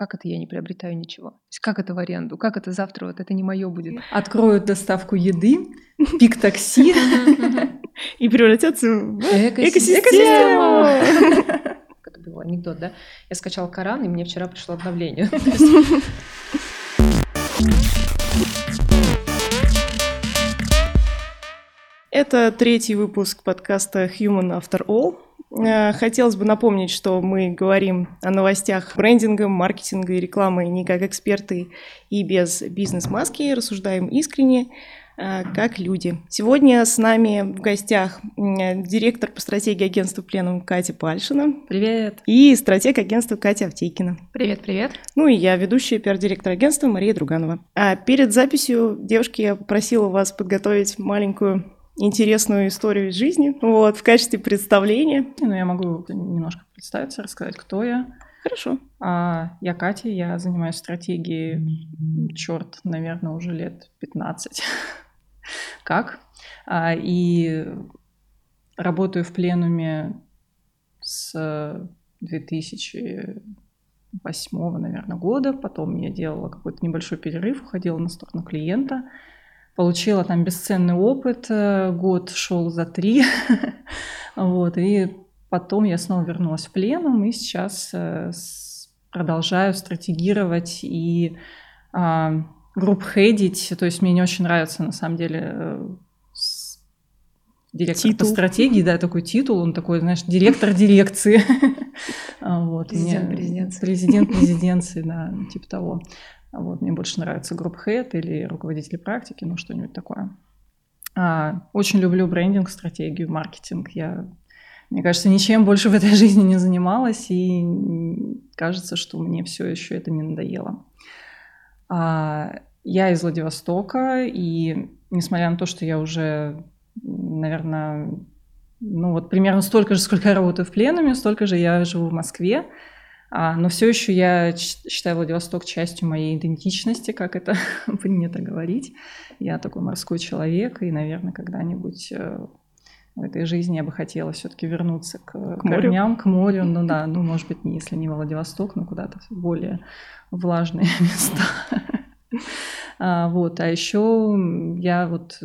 Как это я не приобретаю ничего? То есть как это в аренду? Как это завтра? Вот это не мое будет. Откроют доставку еды, пик-такси. И превратятся в экосистему. Как это был анекдот, да? Я скачала Коран, и мне вчера пришло обновление. Это третий выпуск подкаста Human After All. Хотелось бы напомнить, что мы говорим о новостях брендинга, маркетинга и рекламы не как эксперты и без бизнес-маски, рассуждаем искренне, как люди. Сегодня с нами в гостях директор по стратегии агентства «Пленум» Катя Пальшина. Привет! И стратег агентства Катя Автейкина. Привет-привет! Ну и я, ведущая, пиар-директор агентства Мария Друганова. А перед записью, девушки, я попросила вас подготовить маленькую интересную историю из жизни, вот, в качестве представления. Ну, я могу немножко представиться, рассказать, кто я. Хорошо. Я Катя, я занимаюсь стратегией, наверное, уже лет 15. Как? И работаю в Пленуме с 2008, наверное, года. Потом я делала какой-то небольшой перерыв, уходила на сторону клиента. Получила там бесценный опыт, год шел за 3, вот, и потом я снова вернулась в Пленум, и сейчас продолжаю стратегировать и групп-хедить, то есть мне не очень нравится, на самом деле, директор по стратегии, да, такой титул, он такой, знаешь, директор дирекции, президент резиденции, да, типа того. Вот, мне больше нравится групп-хед или руководитель практики, ну что-нибудь такое. Очень люблю брендинг, стратегию, маркетинг. Мне кажется, ничем больше в этой жизни не занималась, и кажется, что мне все еще это не надоело. Я из Владивостока, и несмотря на то, что я уже, наверное, ну вот примерно столько же, сколько я работаю в Пленуме, столько же я живу в Москве. Но все еще я считаю Владивосток частью моей идентичности, как это принято говорить. Я такой морской человек, и, наверное, когда-нибудь в этой жизни я бы хотела все-таки вернуться к корням, к морю. Ну да, ну может быть, если не Владивосток, но куда-то более влажные места. Вот. А еще я вот,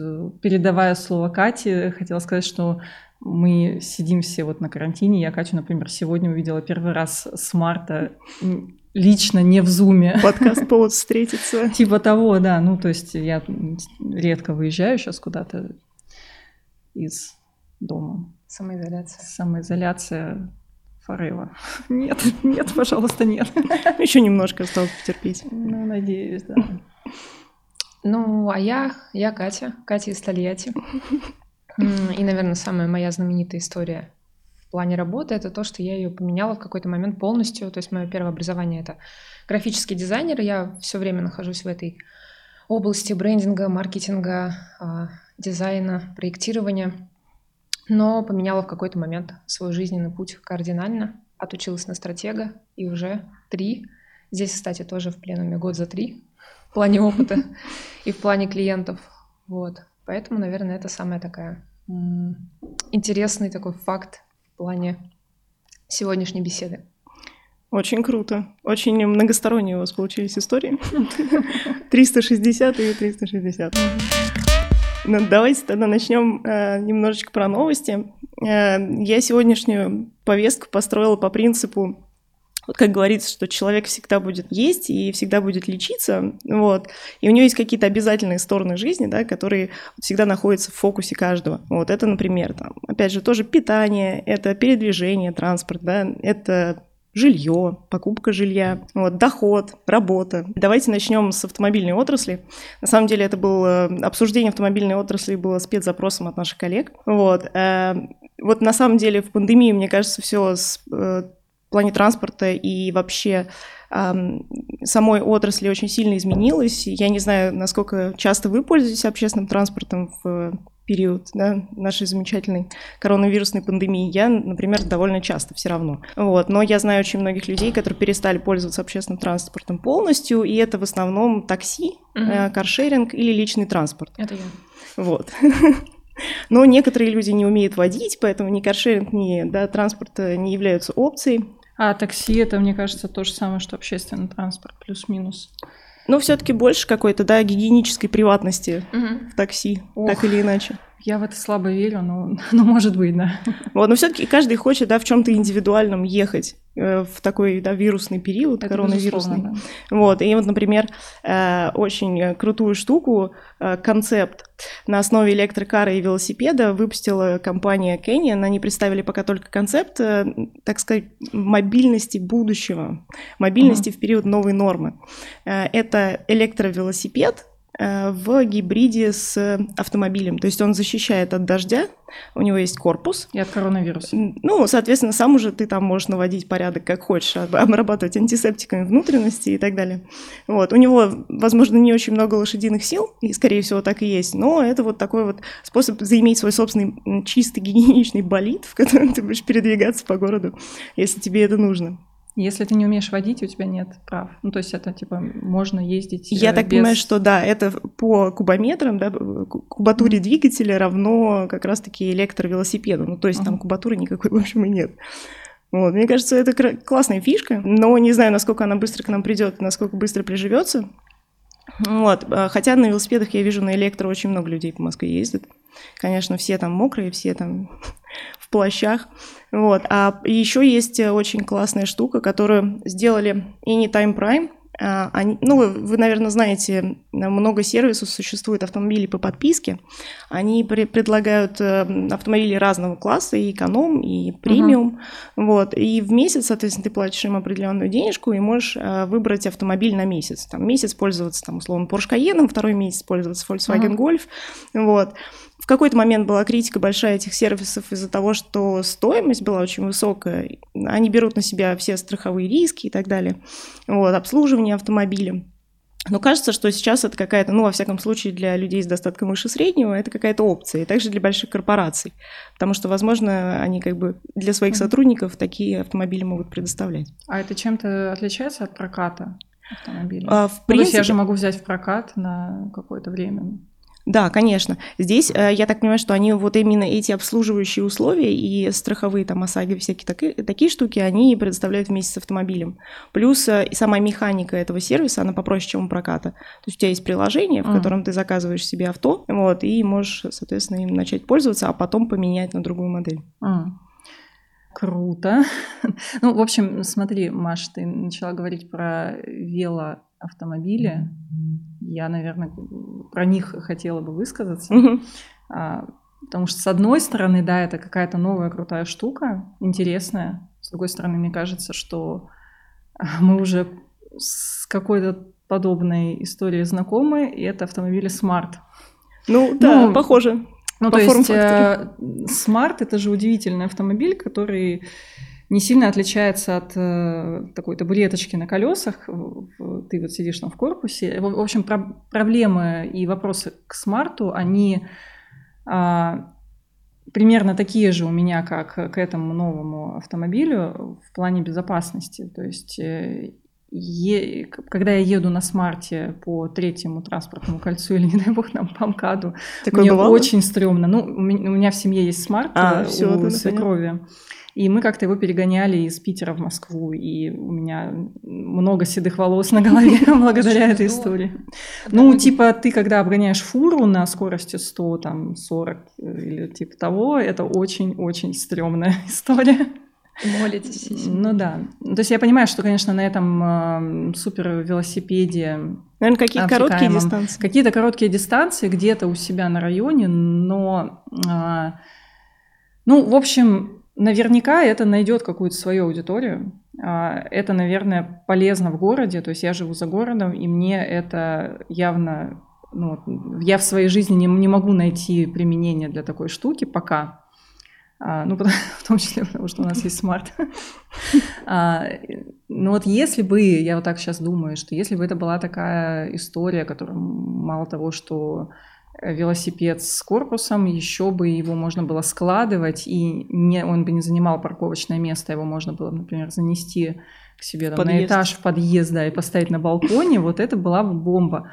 передавая слово Кате, хотела сказать, что мы сидим все вот на карантине. Я Катю, например, сегодня увидела первый раз с марта лично, не в Zoom. Подкаст повод встретиться. Типа того, да. Ну, то есть я редко выезжаю сейчас куда-то из дома. Самоизоляция. Самоизоляция forever. Нет, нет, пожалуйста, нет. Еще немножко осталось потерпеть. Ну, надеюсь, да. Ну, а я Катя из Тольятти. И, наверное, самая моя знаменитая история в плане работы — это то, что я ее поменяла в какой-то момент полностью. То есть мое первое образование — это графический дизайнер. Я все время нахожусь в этой области брендинга, маркетинга, дизайна, проектирования. Но поменяла в какой-то момент свой жизненный путь кардинально. Отучилась на стратега, и уже 3. Здесь, кстати, тоже в Пленуме год за 3 в плане опыта и в плане клиентов. Вот. Поэтому, наверное, это самая такая интересный такой факт в плане сегодняшней беседы. Очень круто. Очень многосторонние у вас получились истории. 360 и 360. Ну, давайте тогда начнем немножечко про новости. Я сегодняшнюю повестку построила по принципу, вот как говорится, что человек всегда будет есть и всегда будет лечиться, вот, и у него есть какие-то обязательные стороны жизни, да, которые всегда находятся в фокусе каждого. Вот это, например, там, опять же, тоже питание, это передвижение, транспорт, да, это жилье, покупка жилья, вот, доход, работа. Давайте начнем с автомобильной отрасли. На самом деле это было обсуждение автомобильной отрасли, было спецзапросом от наших коллег. Вот, вот на самом деле в пандемии, мне кажется, все в плане транспорта и вообще самой отрасли очень сильно изменилось. Я не знаю, насколько часто вы пользуетесь общественным транспортом в период, да, нашей замечательной коронавирусной пандемии. Я, например, довольно часто все равно. Вот. Но я знаю очень многих людей, которые перестали пользоваться общественным транспортом полностью, и это в основном такси, каршеринг или личный транспорт. Это я. Вот. Но некоторые люди не умеют водить, поэтому ни каршеринг, ни транспорт не являются опцией. А такси — это, мне кажется, то же самое, что общественный транспорт, плюс-минус. Но все-таки больше какой-то, да, гигиенической приватности в такси, так или иначе. Я в это слабо верю, но может быть, да. Вот, но все-таки каждый хочет, да, в чем-то индивидуальном ехать в такой, да, вирусный период, это коронавирусный. Да. Вот, и вот, например, очень крутую штуку, концепт на основе электрокара и велосипеда выпустила компания Canyon. Они представили пока только концепт, так сказать, мобильности будущего, мобильности в период новой нормы. Это электровелосипед в гибриде с автомобилем. То есть он защищает от дождя, у него есть корпус. И от коронавируса. Ну, соответственно, сам уже ты там можешь наводить порядок как хочешь, обрабатывать антисептиками внутренности и так далее. Вот. У него, возможно, не очень много лошадиных сил, и, скорее всего, так и есть, но это вот такой вот способ заиметь свой собственный чистый гигиеничный болид, в котором ты будешь передвигаться по городу, если тебе это нужно. Если ты не умеешь водить, у тебя нет прав. Ну, то есть это, типа, можно ездить без... Я так понимаю, что, да, это по кубометрам, да, кубатуре двигателя равно как раз-таки электровелосипеду. Ну, то есть там кубатуры никакой, в общем, и нет. Вот. Мне кажется, это классная фишка, но не знаю, насколько она быстро к нам придет, насколько быстро приживется. Вот. Хотя на велосипедах, я вижу, на электро очень много людей по Москве ездят. Конечно, все там мокрые, все там в плащах. Вот. А еще есть очень классная штука, которую сделали Anytime Prime. Они, ну, вы, наверное, знаете, много сервисов существует автомобилей по подписке. Они предлагают автомобили разного класса, и эконом, и премиум. Вот. И в месяц, соответственно, ты платишь им определенную денежку и можешь выбрать автомобиль на месяц. Там, месяц пользоваться, там, условно, Porsche Cayenne, второй месяц пользоваться Volkswagen Golf. Вот. В какой-то момент была критика большая этих сервисов из-за того, что стоимость была очень высокая. Они берут на себя все страховые риски и так далее. Вот, обслуживание автомобиля. Но кажется, что сейчас это какая-то, ну, во всяком случае, для людей с достатком выше среднего, это какая-то опция. И также для больших корпораций. Потому что, возможно, они как бы для своих сотрудников такие автомобили могут предоставлять. А это чем-то отличается от проката автомобилей? В принципе... То есть я же могу взять в прокат на какое-то время. Да, конечно. Здесь, я так понимаю, что они вот именно эти обслуживающие условия и страховые, там, ОСАГО, всякие такие штуки, они предоставляют вместе с автомобилем. Плюс и сама механика этого сервиса, она попроще, чем у проката. То есть у тебя есть приложение, в котором ты заказываешь себе авто, вот, и можешь, соответственно, им начать пользоваться, а потом поменять на другую модель. Круто. Ну, в общем, смотри, Маш, ты начала говорить про велоавтомобили. Я, наверное, про них хотела бы высказаться, потому что, с одной стороны, да, это какая-то новая крутая штука, интересная. С другой стороны, мне кажется, что мы уже с какой-то подобной историей знакомы, и это автомобили Smart. Ну да, ну, похоже. Ну, по то есть Smart — это же удивительный автомобиль, который... не сильно отличается от такой табуреточки на колесах. Ты вот сидишь там в корпусе. В общем, проблемы и вопросы к смарту, они примерно такие же у меня, как к этому новому автомобилю в плане безопасности. То есть, когда я еду на смарте по третьему транспортному кольцу или, не дай бог, там, по МКАДу, такое мне бывало? Очень стрёмно. Ну, у меня в семье есть смарт, у свекрови. И мы как-то его перегоняли из Питера в Москву, и у меня много седых волос на голове благодаря этой истории. Ну, типа, ты когда обгоняешь фуру на скорости 100, там, 40 или типа того, это очень-очень стрёмная история. Молитесь. Ну да. То есть я понимаю, что, конечно, на этом супервелосипеде... Наверное, какие-то короткие дистанции. Какие-то короткие дистанции где-то у себя на районе, но... Ну, в общем... Наверняка это найдет какую-то свою аудиторию. Это, наверное, полезно в городе. То есть я живу за городом, и мне это явно... Ну, я в своей жизни не могу найти применение для такой штуки пока. Ну, в том числе потому, что у нас есть смарт. Но вот если бы, я вот так сейчас думаю, что если бы это была такая история, которая мало того, что... велосипед с корпусом, еще бы его можно было складывать, и он бы не занимал парковочное место, его можно было, например, занести к себе там, на этаж, в подъезд, да, и поставить на балконе, вот это была бы бомба,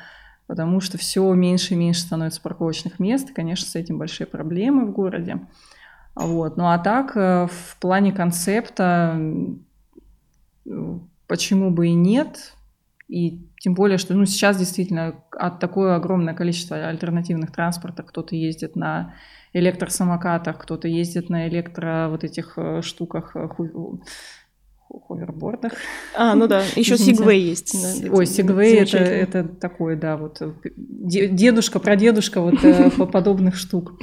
потому что все меньше и меньше становится парковочных мест, и, конечно, с этим большие проблемы в городе. Вот. Ну а так, в плане концепта, почему бы и нет. И тем более, что сейчас действительно такое огромное количество альтернативных транспортов. Кто-то ездит на электросамокатах, кто-то ездит на электро вот этих штуках, ховербордах. А, ну да, еще Сигвей есть. Ой, Сигвей это такой, да, вот дедушка, прадедушка вот подобных штук.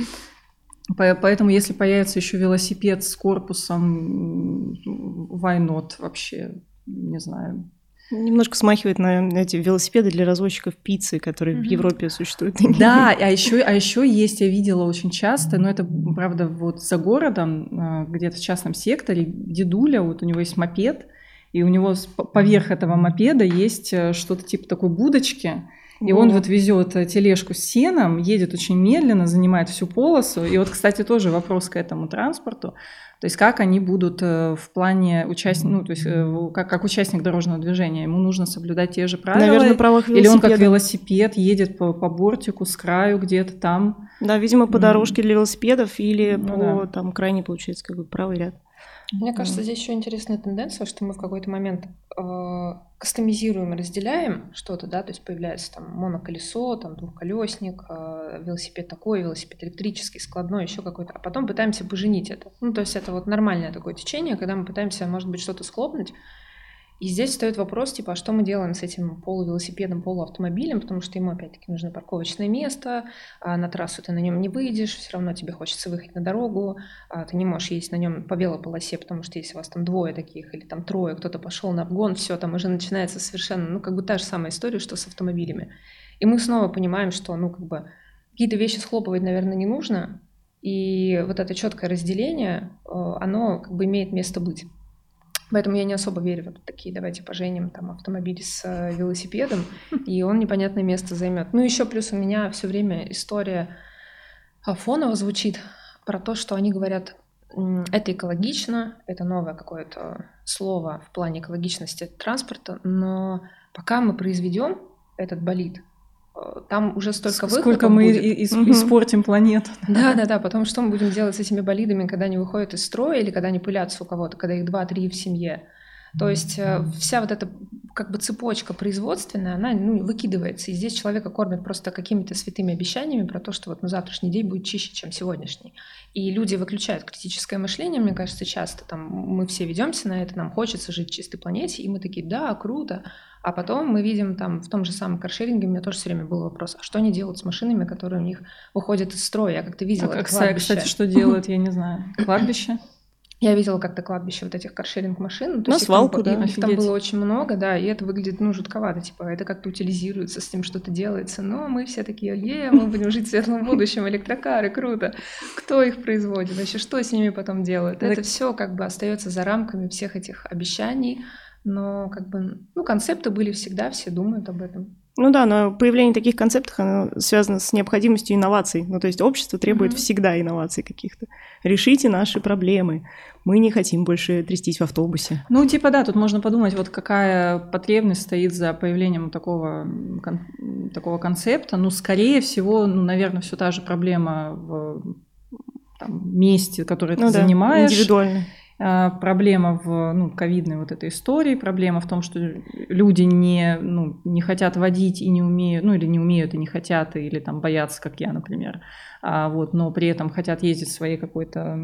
Поэтому, если появится еще велосипед с корпусом, why not вообще, не знаю. Немножко смахивает на эти велосипеды для развозчиков пиццы, которые в Европе существуют. Да, а еще есть, я видела очень часто, но это, правда, вот за городом, где-то в частном секторе, дедуля, вот у него есть мопед, и у него поверх этого мопеда есть что-то типа такой будочки, и он вот везет тележку с сеном, едет очень медленно, занимает всю полосу. И вот, кстати, тоже вопрос к этому транспорту. То есть как они будут в плане участия, ну, то есть как участник дорожного движения, ему нужно соблюдать те же правила. Наверное, правилах велосипеда. Или он как велосипед едет по бортику, с краю где-то там. Да, видимо, по дорожке для велосипедов или там крайне, получается, как бы правый ряд. Мне кажется, здесь еще интересная тенденция, что мы в какой-то момент кастомизируем и разделяем что-то, да, то есть появляется там моноколесо, там двухколесник, велосипед такой, велосипед электрический, складной, еще какой-то, а потом пытаемся поженить это. Ну, то есть это вот нормальное такое течение, когда мы пытаемся, может быть, что-то схлопнуть. И здесь встает вопрос, типа, а что мы делаем с этим полувелосипедом, полуавтомобилем, потому что ему, опять-таки, нужно парковочное место, а на трассу ты на нем не выйдешь, все равно тебе хочется выехать на дорогу, а ты не можешь ездить на нем по белой полосе, потому что если у вас там двое таких или там трое, кто-то пошел на обгон, все, там уже начинается совершенно, ну, как бы та же самая история, что с автомобилями. И мы снова понимаем, что, ну, как бы, какие-то вещи схлопывать, наверное, не нужно, и вот это четкое разделение, оно, как бы, имеет место быть. Поэтому я не особо верю в вот такие, давайте поженим там автомобиль с велосипедом, и он непонятное место займет. Ну, еще плюс у меня все время история фоново звучит про то, что они говорят, это экологично, это новое какое-то слово в плане экологичности транспорта, но пока мы произведем этот болид, там уже столько выходов сколько мы будет. Испортим планету. Да-да-да, потом что мы будем делать с этими болидами, когда они выходят из строя или когда они пылятся у кого-то, когда их 2-3 в семье. То есть вся вот эта как бы цепочка производственная, она выкидывается. И здесь человека кормят просто какими-то святыми обещаниями про то, что вот завтрашний день будет чище, чем сегодняшний. И люди выключают критическое мышление, мне кажется, часто. Там мы все ведемся на это, нам хочется жить в чистой планете, и мы такие, да, круто. А потом мы видим там в том же самом каршеринге, у меня тоже все время был вопрос, а что они делают с машинами, которые у них выходят из строя? Я как-то видела это кладбище. Кстати, что делают, я не знаю. Кладбище? Я видела как-то кладбище вот этих каршеринг-машин. На свалку, да? Их там было очень много, да, и это выглядит, жутковато, типа, это как-то утилизируется, с ним что-то делается. Но мы все такие, мы будем жить в светлом будущем, электрокары, круто. Кто их производит? Вообще, что с ними потом делают? Это все как бы остается за рамками всех этих обещаний, но как бы, концепты были всегда, все думают об этом. Ну да, но появление таких концептов оно связано с необходимостью инноваций. Ну то есть общество требует всегда инноваций каких-то. Решите наши проблемы. Мы не хотим больше трястись в автобусе. Ну типа да, тут можно подумать, вот какая потребность стоит за появлением такого концепта. Ну скорее всего, наверное, все та же проблема в месте, которое ты занимаешь. Индивидуально. Проблема в ковидной вот этой истории, проблема в том, что люди не хотят водить и не умеют, или не умеют и не хотят, или там боятся, как я, например, но при этом хотят ездить в своей какой-то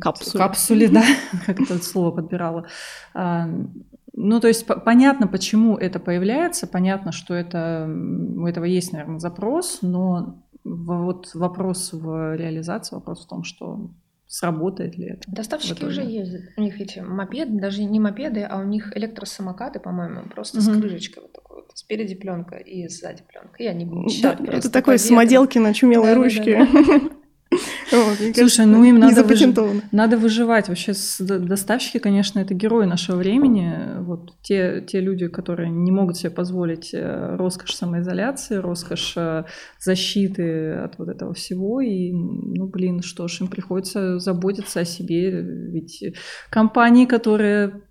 капсуле, да, как это слово подбирала. Ну, то есть понятно, почему это появляется, понятно, что это у этого есть, наверное, запрос, но вот вопрос в реализации, вопрос в том, что сработает ли это? Доставщики уже ездят. У них эти мопеды, даже не мопеды, а у них электросамокаты, по-моему, просто с крышечкой вот такой вот. Спереди пленка и сзади пленка. И они мчат просто. Это такой самоделки на чумелой ручке. Слушай, им надо выживать. Вообще доставщики, конечно, это герои нашего времени. Вот те люди, которые не могут себе позволить роскошь самоизоляции, роскошь защиты от вот этого всего. И, что ж, им приходится заботиться о себе. Ведь компании, которые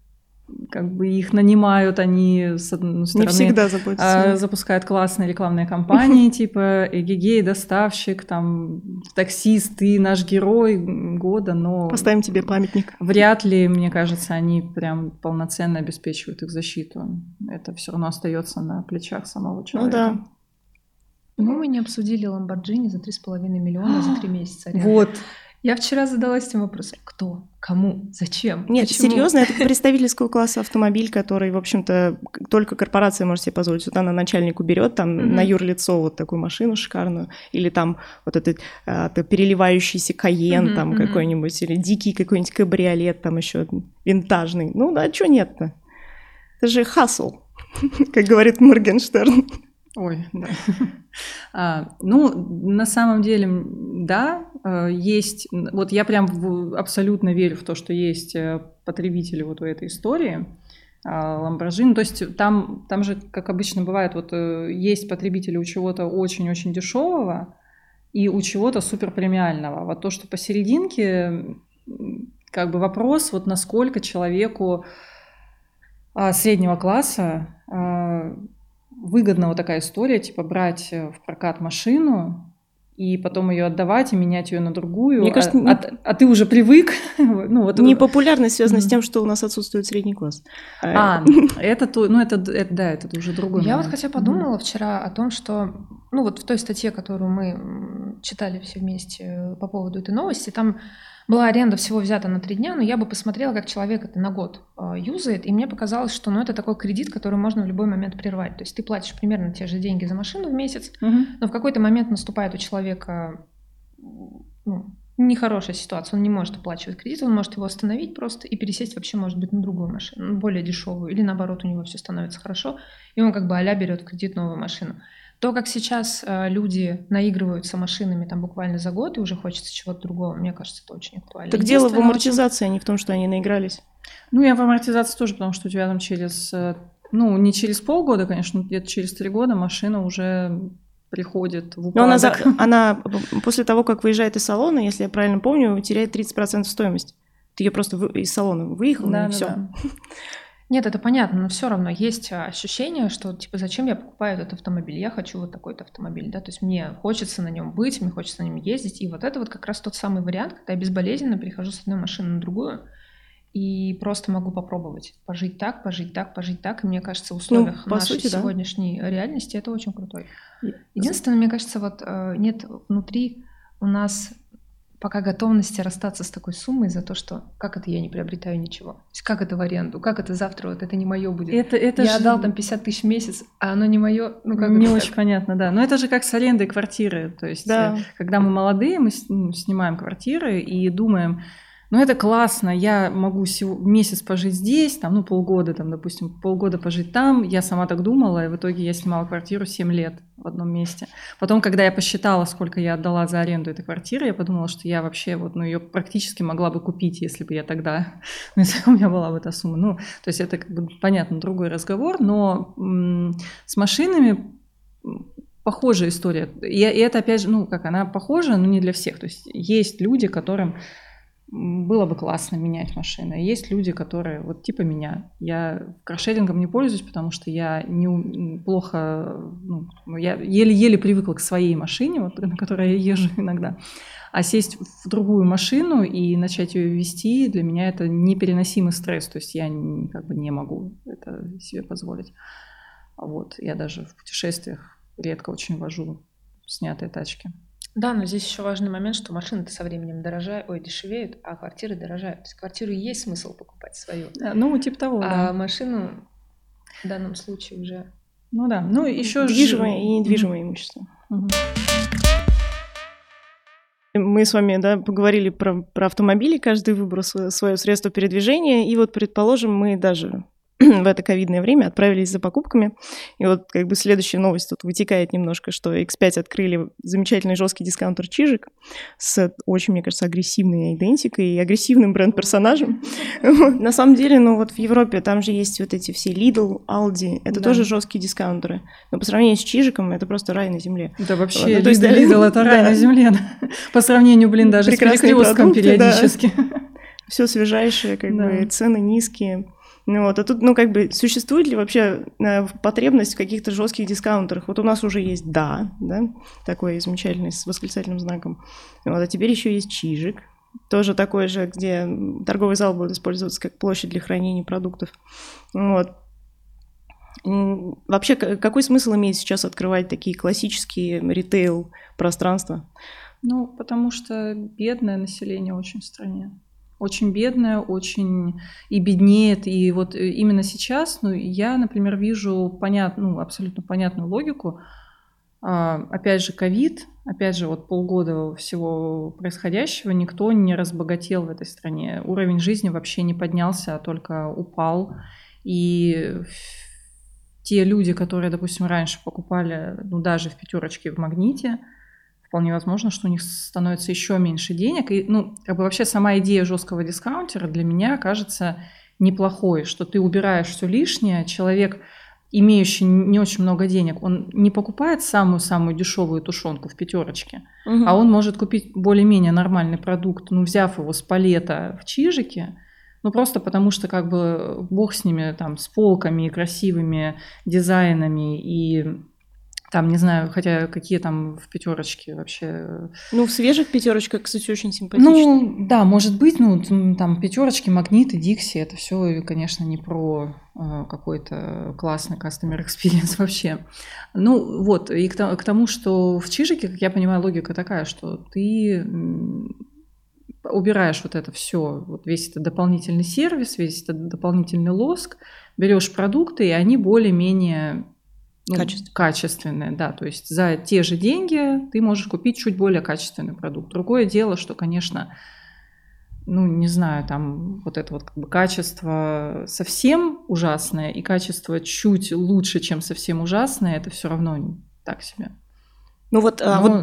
как бы их нанимают, они, с одной стороны, запускают классные рекламные кампании, типа «Эгегей, доставщик», там «Таксист, ты наш герой года», но... Поставим тебе памятник. Вряд ли, мне кажется, они прям полноценно обеспечивают их защиту. Это все равно остается на плечах самого человека. Ну да. Ну, мы не обсудили Lamborghini за 3,5 миллиона за 3 месяца. Реально. Вот. Я вчера задалась этим вопросом. Кто? Кому? Зачем? Нет, почему? Серьезно, это представительского класса автомобиль, который, в общем-то, только корпорация может себе позволить. Вот она начальнику берет там на юрлицо вот такую машину шикарную, или там вот этот переливающийся Cayenne там какой-нибудь, или дикий какой-нибудь кабриолет там еще винтажный. Ну да, чего нет-то? Это же хасл, как говорит Моргенштерн. Ой, да. Ну, на самом деле, да, есть... Вот я прям абсолютно верю в то, что есть потребители вот в этой истории Lamborghini. То есть там же, как обычно бывает, вот есть потребители у чего-то очень-очень дешевого и у чего-то суперпремиального. Вот то, что посерединке, как бы вопрос, вот насколько человеку среднего класса... выгодна вот такая история, типа брать в прокат машину и потом ее отдавать и менять ее на другую. Мне кажется, ты уже привык. Ну, вот непопулярность связана с тем, что у нас отсутствует средний класс. Это уже другое. Я вот хотя подумала вчера о том, что, ну вот в той статье, которую мы читали все вместе по поводу этой новости, там была аренда всего взята на 3 дня, но я бы посмотрела, как человек это на год юзает, и мне показалось, что это такой кредит, который можно в любой момент прервать. То есть ты платишь примерно те же деньги за машину в месяц, но в какой-то момент наступает у человека нехорошая ситуация, он не может оплачивать кредит, он может его остановить просто и пересесть вообще, может быть, на другую машину, более дешевую, или наоборот, у него все становится хорошо, и он как бы а-ля берет в кредит новую машину. То, как сейчас люди наигрываются машинами там буквально за год, и уже хочется чего-то другого, мне кажется, это очень актуально. Так дело в амортизации, а не в том, что они наигрались. Ну, я в амортизации тоже, потому что у тебя там через... Ну, не через полгода, конечно, где-то через 3 года машина уже приходит в упадок. Но она после того, как выезжает из салона, если я правильно помню, теряет 30% стоимости. Ты ее просто из салона выехал, и все. Да. Нет, это понятно, но все равно есть ощущение, что типа зачем я покупаю этот автомобиль? Я хочу вот такой-то автомобиль, да, то есть мне хочется на нем быть, мне хочется на нем ездить, и вот это вот как раз тот самый вариант, когда я безболезненно перехожу с одной машины на другую и просто могу попробовать пожить так, пожить так, пожить так, и мне кажется, в условиях нашей сегодняшней реальности это очень крутой. Единственное, мне кажется, вот нет внутри у нас пока готовности расстаться с такой суммой за то, что как это я не приобретаю ничего. То есть как это в аренду, как это завтра, вот это не мое будет. Я отдал там 50 тысяч в месяц, а оно не мое. Не очень понятно, да. Но это же как с арендой квартиры. То есть когда мы молодые, мы снимаем квартиры и думаем, это классно, я могу месяц пожить здесь, там, полгода, там, допустим, полгода пожить там. Я сама так думала, и в итоге я снимала квартиру 7 лет в одном месте. Потом, когда я посчитала, сколько я отдала за аренду этой квартиры, я подумала, что я вообще ее практически могла бы купить, если бы я тогда, если у меня была бы эта сумма. То есть это, как бы, понятно, другой разговор, но с машинами... похожая история. И это, опять же, она похожа, но не для всех. То есть есть люди, которым... было бы классно менять машины. Есть люди, которые, вот типа меня, я каршерингом не пользуюсь, потому что я я еле-еле привыкла к своей машине, на которой я езжу иногда. А сесть в другую машину и начать ее вести, для меня это непереносимый стресс, то есть я как бы не могу это себе позволить. Вот, я даже в путешествиях редко очень вожу снятые тачки. Да, но здесь еще важный момент, что машины-то со временем дешевеют, а квартиры дорожают. То есть квартиру есть смысл покупать свою. Да, типа того, да. А машину в данном случае уже... еще движимое и недвижимое имущество. Мы с вами, поговорили про автомобили, каждый выбрал свое средство передвижения, и вот, предположим, мы даже в это ковидное время отправились за покупками. И вот как бы следующая новость тут вытекает немножко, что X5 открыли замечательный жесткий дискаунтер «Чижик» с очень, мне кажется, агрессивной идентикой и агрессивным бренд-персонажем. На самом деле, в Европе там же есть вот эти все Lidl, Aldi. Это тоже жесткие дискаунтеры. Но по сравнению с «Чижиком» это просто рай на земле. Да вообще, Lidl — это рай на земле. По сравнению, даже с «Перекрестком» периодически. Все свежайшее, цены низкие. Ну, вот, а тут, ну, как бы, существует ли вообще потребность в каких-то жестких дискаунтерах? Вот у нас уже есть «Да», да, такой замечательный, с восклицательным знаком. Вот, а теперь еще есть «Чижик», тоже такой же, где торговый зал будет использоваться как площадь для хранения продуктов. Вот. Вообще, какой смысл имеет сейчас открывать такие классические ритейл-пространства? Ну, потому что бедное население очень в стране. Очень бедная, очень и беднеет. И вот именно сейчас, ну, я, например, вижу абсолютно понятную логику. Опять же, ковид, опять же, вот полгода всего происходящего, никто не разбогател в этой стране. Уровень жизни вообще не поднялся, а только упал. И те люди, которые, допустим, раньше покупали, ну, даже в «Пятёрочке», в «Магните», вполне возможно, что у них становится еще меньше денег. И, ну, как бы вообще сама идея жесткого дискаунтера для меня кажется неплохой, что ты убираешь все лишнее. Человек, имеющий не очень много денег, он не покупает самую-самую дешевую тушенку в «Пятёрочке», угу, а он может купить более-менее нормальный продукт, ну, взяв его с палета в «Чижике», ну, просто потому что, как бы, бог с ними, там, с полками и красивыми дизайнами и... Там, не знаю, хотя какие там в «Пятёрочке» вообще... Ну, в свежих «Пятёрочках», кстати, очень симпатично. Ну, да, может быть, ну, там «Пятёрочки», «Магниты», «Дикси» — это все, конечно, не про какой-то классный customer experience вообще. Ну, вот, и к тому, что в «Чижике», как я понимаю, логика такая, что ты убираешь вот это все, вот весь этот дополнительный сервис, весь этот дополнительный лоск, берешь продукты, и они более-менее... Ну, качественные, да, то есть за те же деньги ты можешь купить чуть более качественный продукт. Другое дело, что, конечно, ну, не знаю, там вот это вот как бы качество совсем ужасное и качество чуть лучше, чем совсем ужасное, это все равно так себе. Ну вот,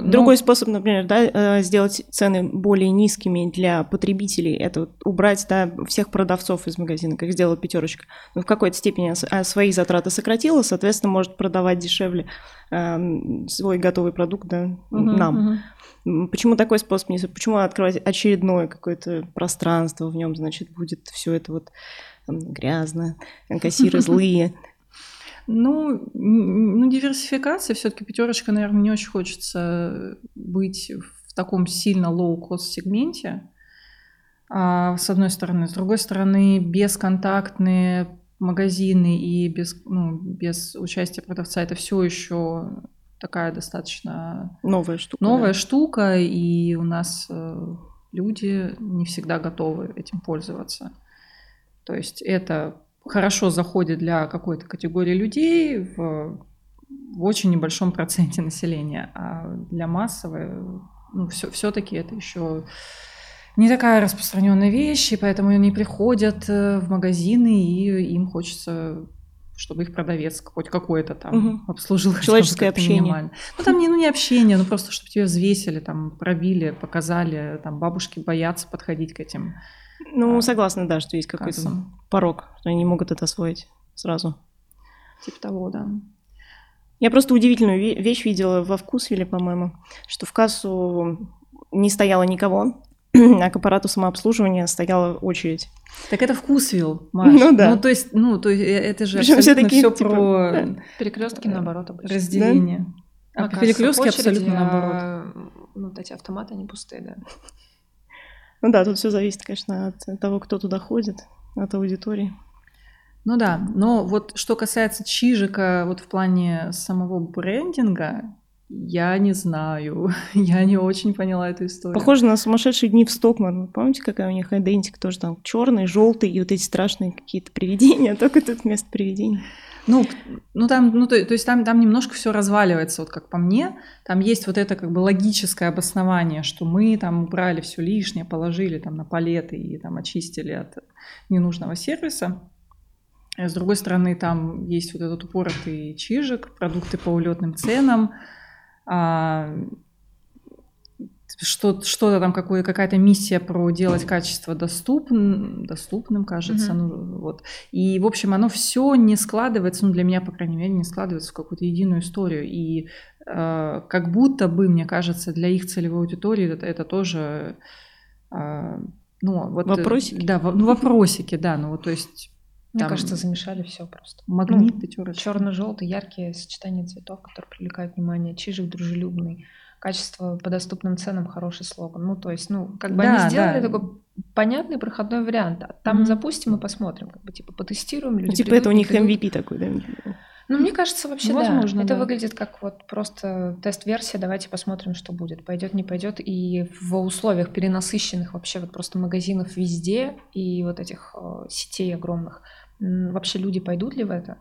другой способ, например, да, сделать цены более низкими для потребителей, это вот убрать, да, всех продавцов из магазина, как сделала «Пятёрочка». Но в какой-то степени свои затраты сократила, соответственно, может продавать дешевле свой готовый продукт, да, нам. Угу. Почему такой способ не... Почему открывать очередное какое-то пространство, в нем, значит, будет все это вот грязно, кассиры злые... Ну, диверсификация. Все-таки «Пятёрочка», наверное, не очень хочется быть в таком сильно low-cost сегменте, с одной стороны. С другой стороны, бесконтактные магазины и без участия продавца — это все еще такая достаточно новая штука, и у нас люди не всегда готовы этим пользоваться. То есть это... хорошо заходит для какой-то категории людей в очень небольшом проценте населения, а для массовой, ну, все-таки это еще не такая распространенная вещь, и поэтому они приходят в магазины, и им хочется, чтобы их продавец хоть какой-то там обслужил. Человеческое общение. Минимально. Ну, там не общение, просто чтобы тебя взвесили, там, пробили, показали, там, бабушки боятся подходить к этим. Ну, согласна, да, что есть какой-то порог, что они не могут это освоить сразу. Типа того, да. Я просто удивительную вещь видела во «ВкусВилле», по-моему, что в кассу не стояло никого, а к аппарату самообслуживания стояла очередь. Так это «ВкусВилл», Маш. Ну да. Ну, то есть это же причем абсолютно все типа, про... Да. Перекрестки, наоборот, обычно. Разделение. Да? А перекрестки абсолютно наоборот. Ну, эти автоматы, они пустые, да. Ну да, тут все зависит, конечно, от того, кто туда ходит, от аудитории. Ну да, но вот что касается «Чижика», вот в плане самого брендинга, я не знаю, я не очень поняла эту историю. Похоже на «Сумасшедшие дни» в Стокман. Помните, какая у них идентика тоже там черный, желтый и вот эти страшные какие-то привидения, а только тут вместо привидений. То есть там немножко все разваливается, вот как по мне. Там есть вот это как бы логическое обоснование, что мы там убрали все лишнее, положили там на палеты и там очистили от ненужного сервиса. А с другой стороны, там есть вот этот упоротый «Чижик», продукты по улетным ценам, что-то там, какая-то миссия про делать качество доступным, кажется. Угу. Ну, вот. И, в общем, оно все не складывается, ну, для меня, по крайней мере, не складывается в какую-то единую историю. И как будто бы, мне кажется, для их целевой аудитории это тоже... вопросики? Да, вопросики, да. Ну, вот, то есть Мне кажется, замешали все просто. Магнит, Пятёрочка. Черно-желтый, яркие сочетания цветов, которые привлекают внимание. Чижик дружелюбный. Качество по доступным ценам, хороший слоган. Ну, то есть, ну, как бы да, они сделали такой понятный проходной вариант. Там запустим и посмотрим, как бы, типа, потестируем. Люди придут, это у них MVP такой, да? Ну, мне кажется, вообще, возможно, это выглядит как вот просто тест-версия, давайте посмотрим, что будет, пойдет, не пойдет. И в условиях перенасыщенных вообще вот просто магазинов везде и вот этих сетей огромных, вообще люди пойдут ли в это?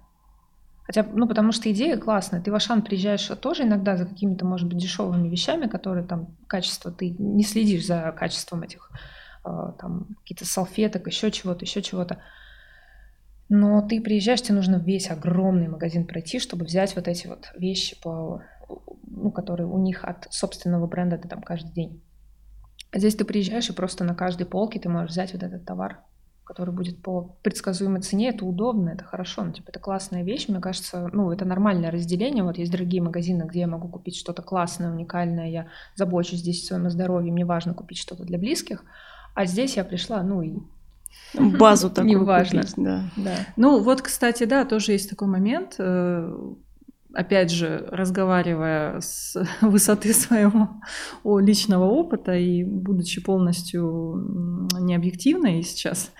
Хотя, ну, потому что идея классная. Ты в Ашан приезжаешь тоже иногда за какими-то, может быть, дешевыми вещами, которые там качество, ты не следишь за качеством этих там каких-то салфеток, еще чего-то. Но ты приезжаешь, тебе нужно весь огромный магазин пройти, чтобы взять вот эти вот вещи, которые у них от собственного бренда, ты там каждый день. А здесь ты приезжаешь, и просто на каждой полке ты можешь взять вот этот товар, который будет по предсказуемой цене. Это удобно, это хорошо, ну, типа, это классная вещь. Мне кажется, ну, это нормальное разделение. Вот есть дорогие магазины, где я могу купить что-то классное, уникальное, я забочусь здесь о своем здоровье, мне важно купить что-то для близких. А здесь я пришла, ну и... Базу такую неважно. Купить. Да. Ну вот, кстати, да, тоже есть такой момент. Опять же, разговаривая с высоты своего личного опыта и будучи полностью необъективной сейчас,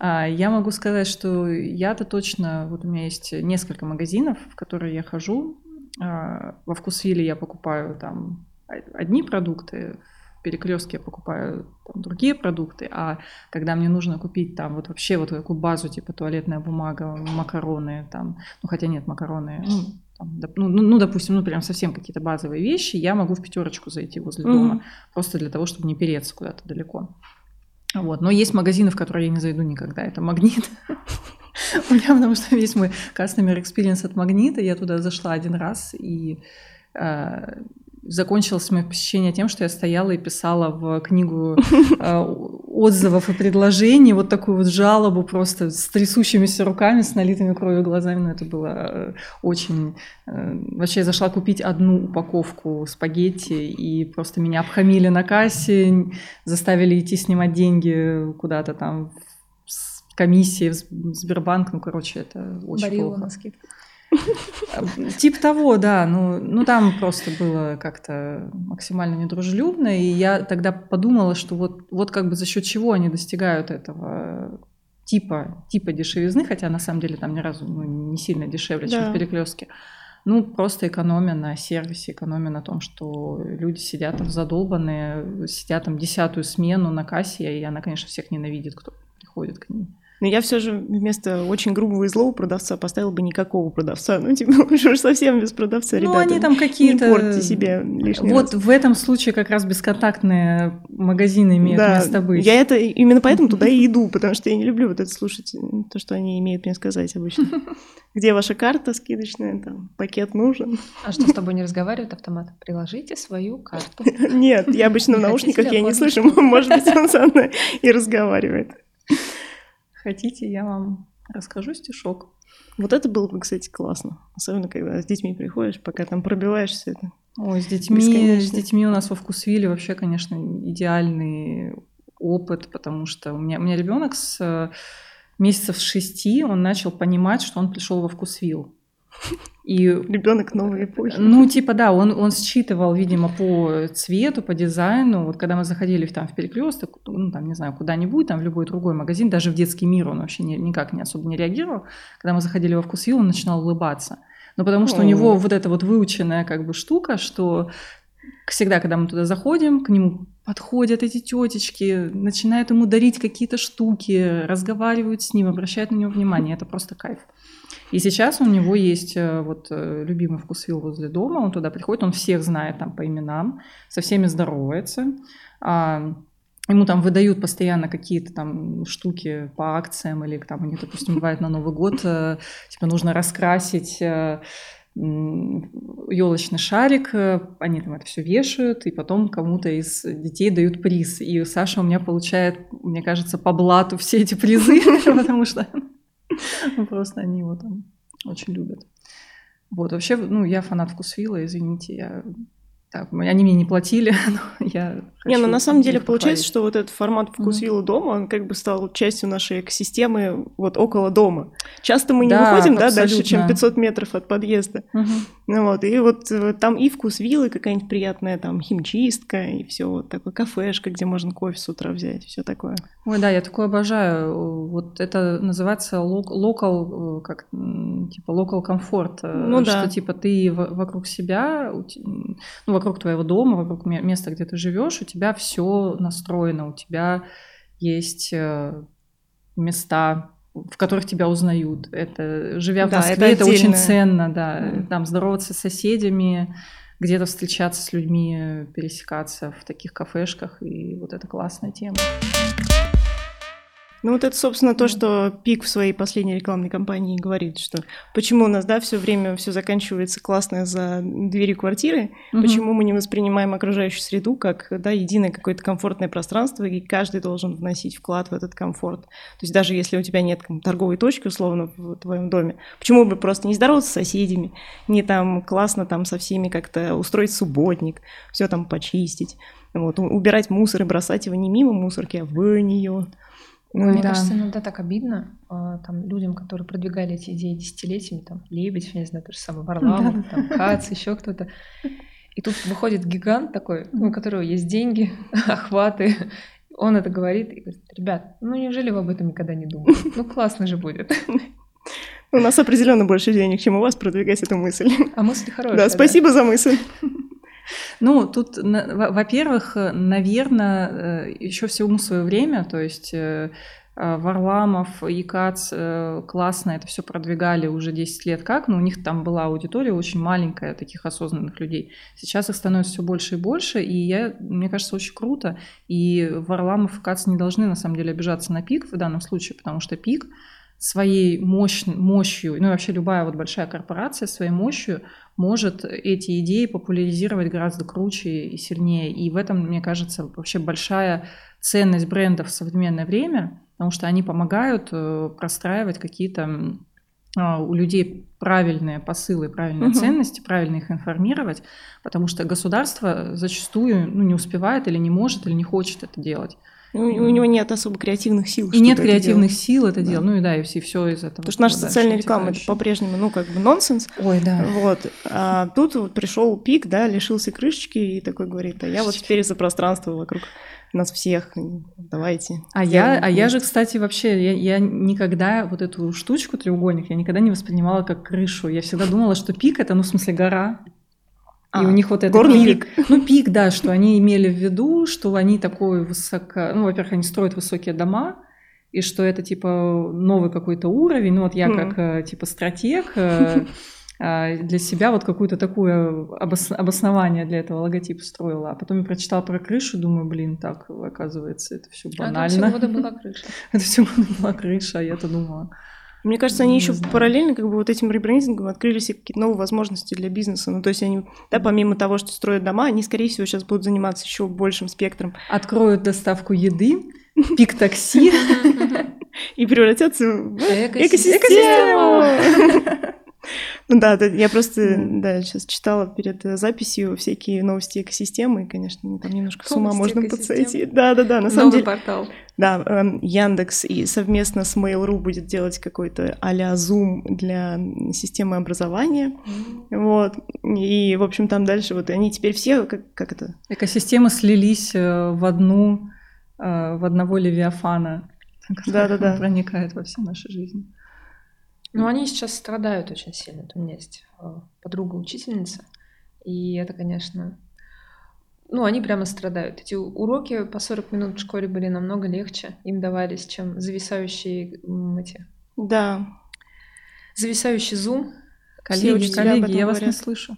я могу сказать, что я-то точно... Вот у меня есть несколько магазинов, в которые я хожу. Во ВкусВилле я покупаю там одни продукты, в Перекрестке я покупаю там другие продукты, а когда мне нужно купить там вот вообще вот такую базу, типа туалетная бумага, макароны, там, ну хотя нет, макароны... допустим, прям совсем какие-то базовые вещи, я могу в Пятёрочку зайти возле дома, просто для того, чтобы не переться куда-то далеко. Вот. Но есть магазины, в которые я не зайду никогда, это Магнит. У меня, потому что весь мой customer experience от Магнита, я туда зашла один раз, и закончилось мое посещение тем, что я стояла и писала в книгу отзывов и предложений вот такую вот жалобу просто с трясущимися руками, с налитыми кровью глазами. Но это было очень... Вообще я зашла купить одну упаковку спагетти, и просто меня обхамили на кассе, заставили идти снимать деньги куда-то там в комиссии, в Сбербанк. Ну, короче, это очень плохо. Барилла на скидку. Тип того, да, ну там просто было как-то максимально недружелюбно, и я тогда подумала, что вот как бы за счет чего они достигают этого типа дешевизны, хотя на самом деле там ни разу не сильно дешевле, чем в Перекрестке. Ну, просто экономия на сервисе, экономия на том, что люди сидят там задолбанные, сидят там 10-ю смену на кассе, и она, конечно, всех ненавидит, кто приходит к ней. Но я все же вместо очень грубого и злого продавца поставила бы никакого продавца. Ну, типа, уже совсем без продавца, ребята. Ну, они там какие-то... Не портите себя лишний раз. Вот в этом случае как раз бесконтактные магазины имеют место быть. Я именно поэтому туда и иду, потому что я не люблю вот это слушать, то, что они имеют мне сказать обычно. Где ваша карта скидочная, там, пакет нужен. А что с тобой не разговаривает автомат? Приложите свою карту. Нет, я обычно в наушниках, я не слышу. Может быть, он со мной и разговаривает. Хотите, я вам расскажу стишок. Вот это было бы, кстати, классно. Особенно, когда с детьми приходишь, пока там пробиваешься. Это ой, с детьми у нас во ВкусВилле вообще, конечно, идеальный опыт, потому что у меня ребенок с месяцев 6, он начал понимать, что он пришел во ВкусВилл. И ребенок новой эпохи. Ну, типа, да, он считывал, видимо, по цвету, по дизайну. Вот когда мы заходили в Перекресток, ну, там, не знаю, куда-нибудь, там, в любой другой магазин, даже в Детский мир он вообще никак не особо не реагировал. Когда мы заходили во ВкусВилл, он начинал улыбаться. Ну, потому что у него вот эта вот выученная как бы штука, что всегда, когда мы туда заходим, к нему подходят эти тетечки, начинают ему дарить какие-то штуки, разговаривают с ним, обращают на него внимание. Это просто кайф. И сейчас у него есть вот любимый ВкусВилл возле дома, он туда приходит, он всех знает там по именам, со всеми здоровается, ему там выдают постоянно какие-то там штуки по акциям, или там у них, допустим, бывает на Новый год, типа нужно раскрасить елочный шарик, они там это все вешают, и потом кому-то из детей дают приз. И Саша у меня получает, мне кажется, по блату все эти призы, потому что... Просто они его там очень любят. Вот, вообще, ну, я фанат ВкусВилла, извините, я Так, они мне не платили, но я хочу... Не, ну на самом деле получается, что вот этот формат «ВкусВилла дома», он как бы стал частью нашей экосистемы вот около дома. Часто мы не выходим дальше, чем 500 метров от подъезда. Вот, и вот там и «ВкусВилл», и какая-нибудь приятная там химчистка, и все вот такое, кафешка, где можно кофе с утра взять, все такое. Ой, да, я такое обожаю. Вот это называется локал, как типа локал комфорт. Ну да. Что типа ты вокруг себя... Ну, вокруг твоего дома, вокруг места, где ты живешь, у тебя все настроено, у тебя есть места, в которых тебя узнают. Это, живя в Москве, это очень ценно, да. Там здороваться с соседями, где-то встречаться с людьми, пересекаться в таких кафешках, и вот это классная тема. Ну вот это, собственно, то, что Пик в своей последней рекламной кампании говорит, что почему у нас, да, все время все заканчивается классно за дверью квартиры, почему мы не воспринимаем окружающую среду как, да, единое какое-то комфортное пространство, и каждый должен вносить вклад в этот комфорт. То есть даже если у тебя нет торговой точки, условно, в твоем доме, почему бы просто не здороваться с соседями, не там классно там со всеми как-то устроить субботник, все там почистить, вот, убирать мусор и бросать его не мимо мусорки, а в нее. Ну, мне кажется, иногда так обидно там, людям, которые продвигали эти идеи десятилетиями, там, Лебедев, не знаю, тот же самый Варламов, там, Кац, еще кто-то. И тут выходит гигант такой, у которого есть деньги, охваты. Он это говорит и говорит: ребят, ну неужели вы об этом никогда не думали? Ну классно же будет. У нас определенно больше денег, чем у вас, продвигать эту мысль. А мысль хорошая. Да, спасибо за мысль. Ну, тут, во-первых, наверное, еще всему свое время, то есть Варламов и Кац классно это все продвигали уже 10 лет как, но у них там была аудитория очень маленькая таких осознанных людей. Сейчас их становится все больше и больше, и мне кажется, очень круто. И Варламов и Кац не должны, на самом деле, обижаться на Пик в данном случае, потому что Пик своей мощью, ну и вообще любая вот большая корпорация своей мощью может эти идеи популяризировать гораздо круче и сильнее. И в этом, мне кажется, вообще большая ценность брендов в современное время, потому что они помогают простраивать какие-то у людей правильные посылы, правильные ценности, правильно их информировать, потому что государство зачастую, ну, не успевает или не может, или не хочет это делать. У него нет особо креативных сил. И нет креативных сил это дело. Ну и да, и все из этого. Потому что наша социальная реклама это по-прежнему, ну, как бы нонсенс. Ой, да. Вот. А тут вот пришел Пик, да, лишился крышечки и такой говорит: а я вот теперь за пространство вокруг нас всех, давайте. А я же, кстати, вообще, я никогда вот эту штучку, треугольник, я никогда не воспринимала как крышу. Я всегда думала, что Пик это, ну, в смысле, гора. И у них вот этот пик. Ну, пик, да, что они имели в виду, что они такой высоко... Ну, во-первых, они строят высокие дома, и что это, типа, новый какой-то уровень. Ну, вот я как, типа, стратег для себя вот какое-то такое обоснование для этого логотипа строила. А потом я прочитала про крышу, думаю, блин, так, оказывается, это все банально. А это все года была крыша. Это все года была крыша, а я-то думала... Мне кажется, они еще параллельно как бы вот этим ребрендингом открыли себе какие-то новые возможности для бизнеса. Ну, то есть они, да, помимо того, что строят дома, они, скорее всего, сейчас будут заниматься еще большим спектром. Откроют доставку еды, пик-такси и превратятся в экосистему. Ну да, я просто сейчас читала перед записью всякие новости экосистемы, и, конечно, там немножко с ума можно подсойти. Да, на самом деле. Новый портал. Да, Яндекс и совместно с Mail.ru будет делать какой-то а-ля Zoom для системы образования. Вот. И, в общем, там дальше вот они теперь все, как это? Экосистемы слились в одного левиафана, который проникает во всю нашу жизнь. Ну, они сейчас страдают очень сильно. У меня есть подруга-учительница, и это, конечно... Ну, они прямо страдают. Эти уроки по 40 минут в школе были намного легче, им давались, чем зависающие эти... Да. Зависающий Zoom. Коллеги, я вас не слышу.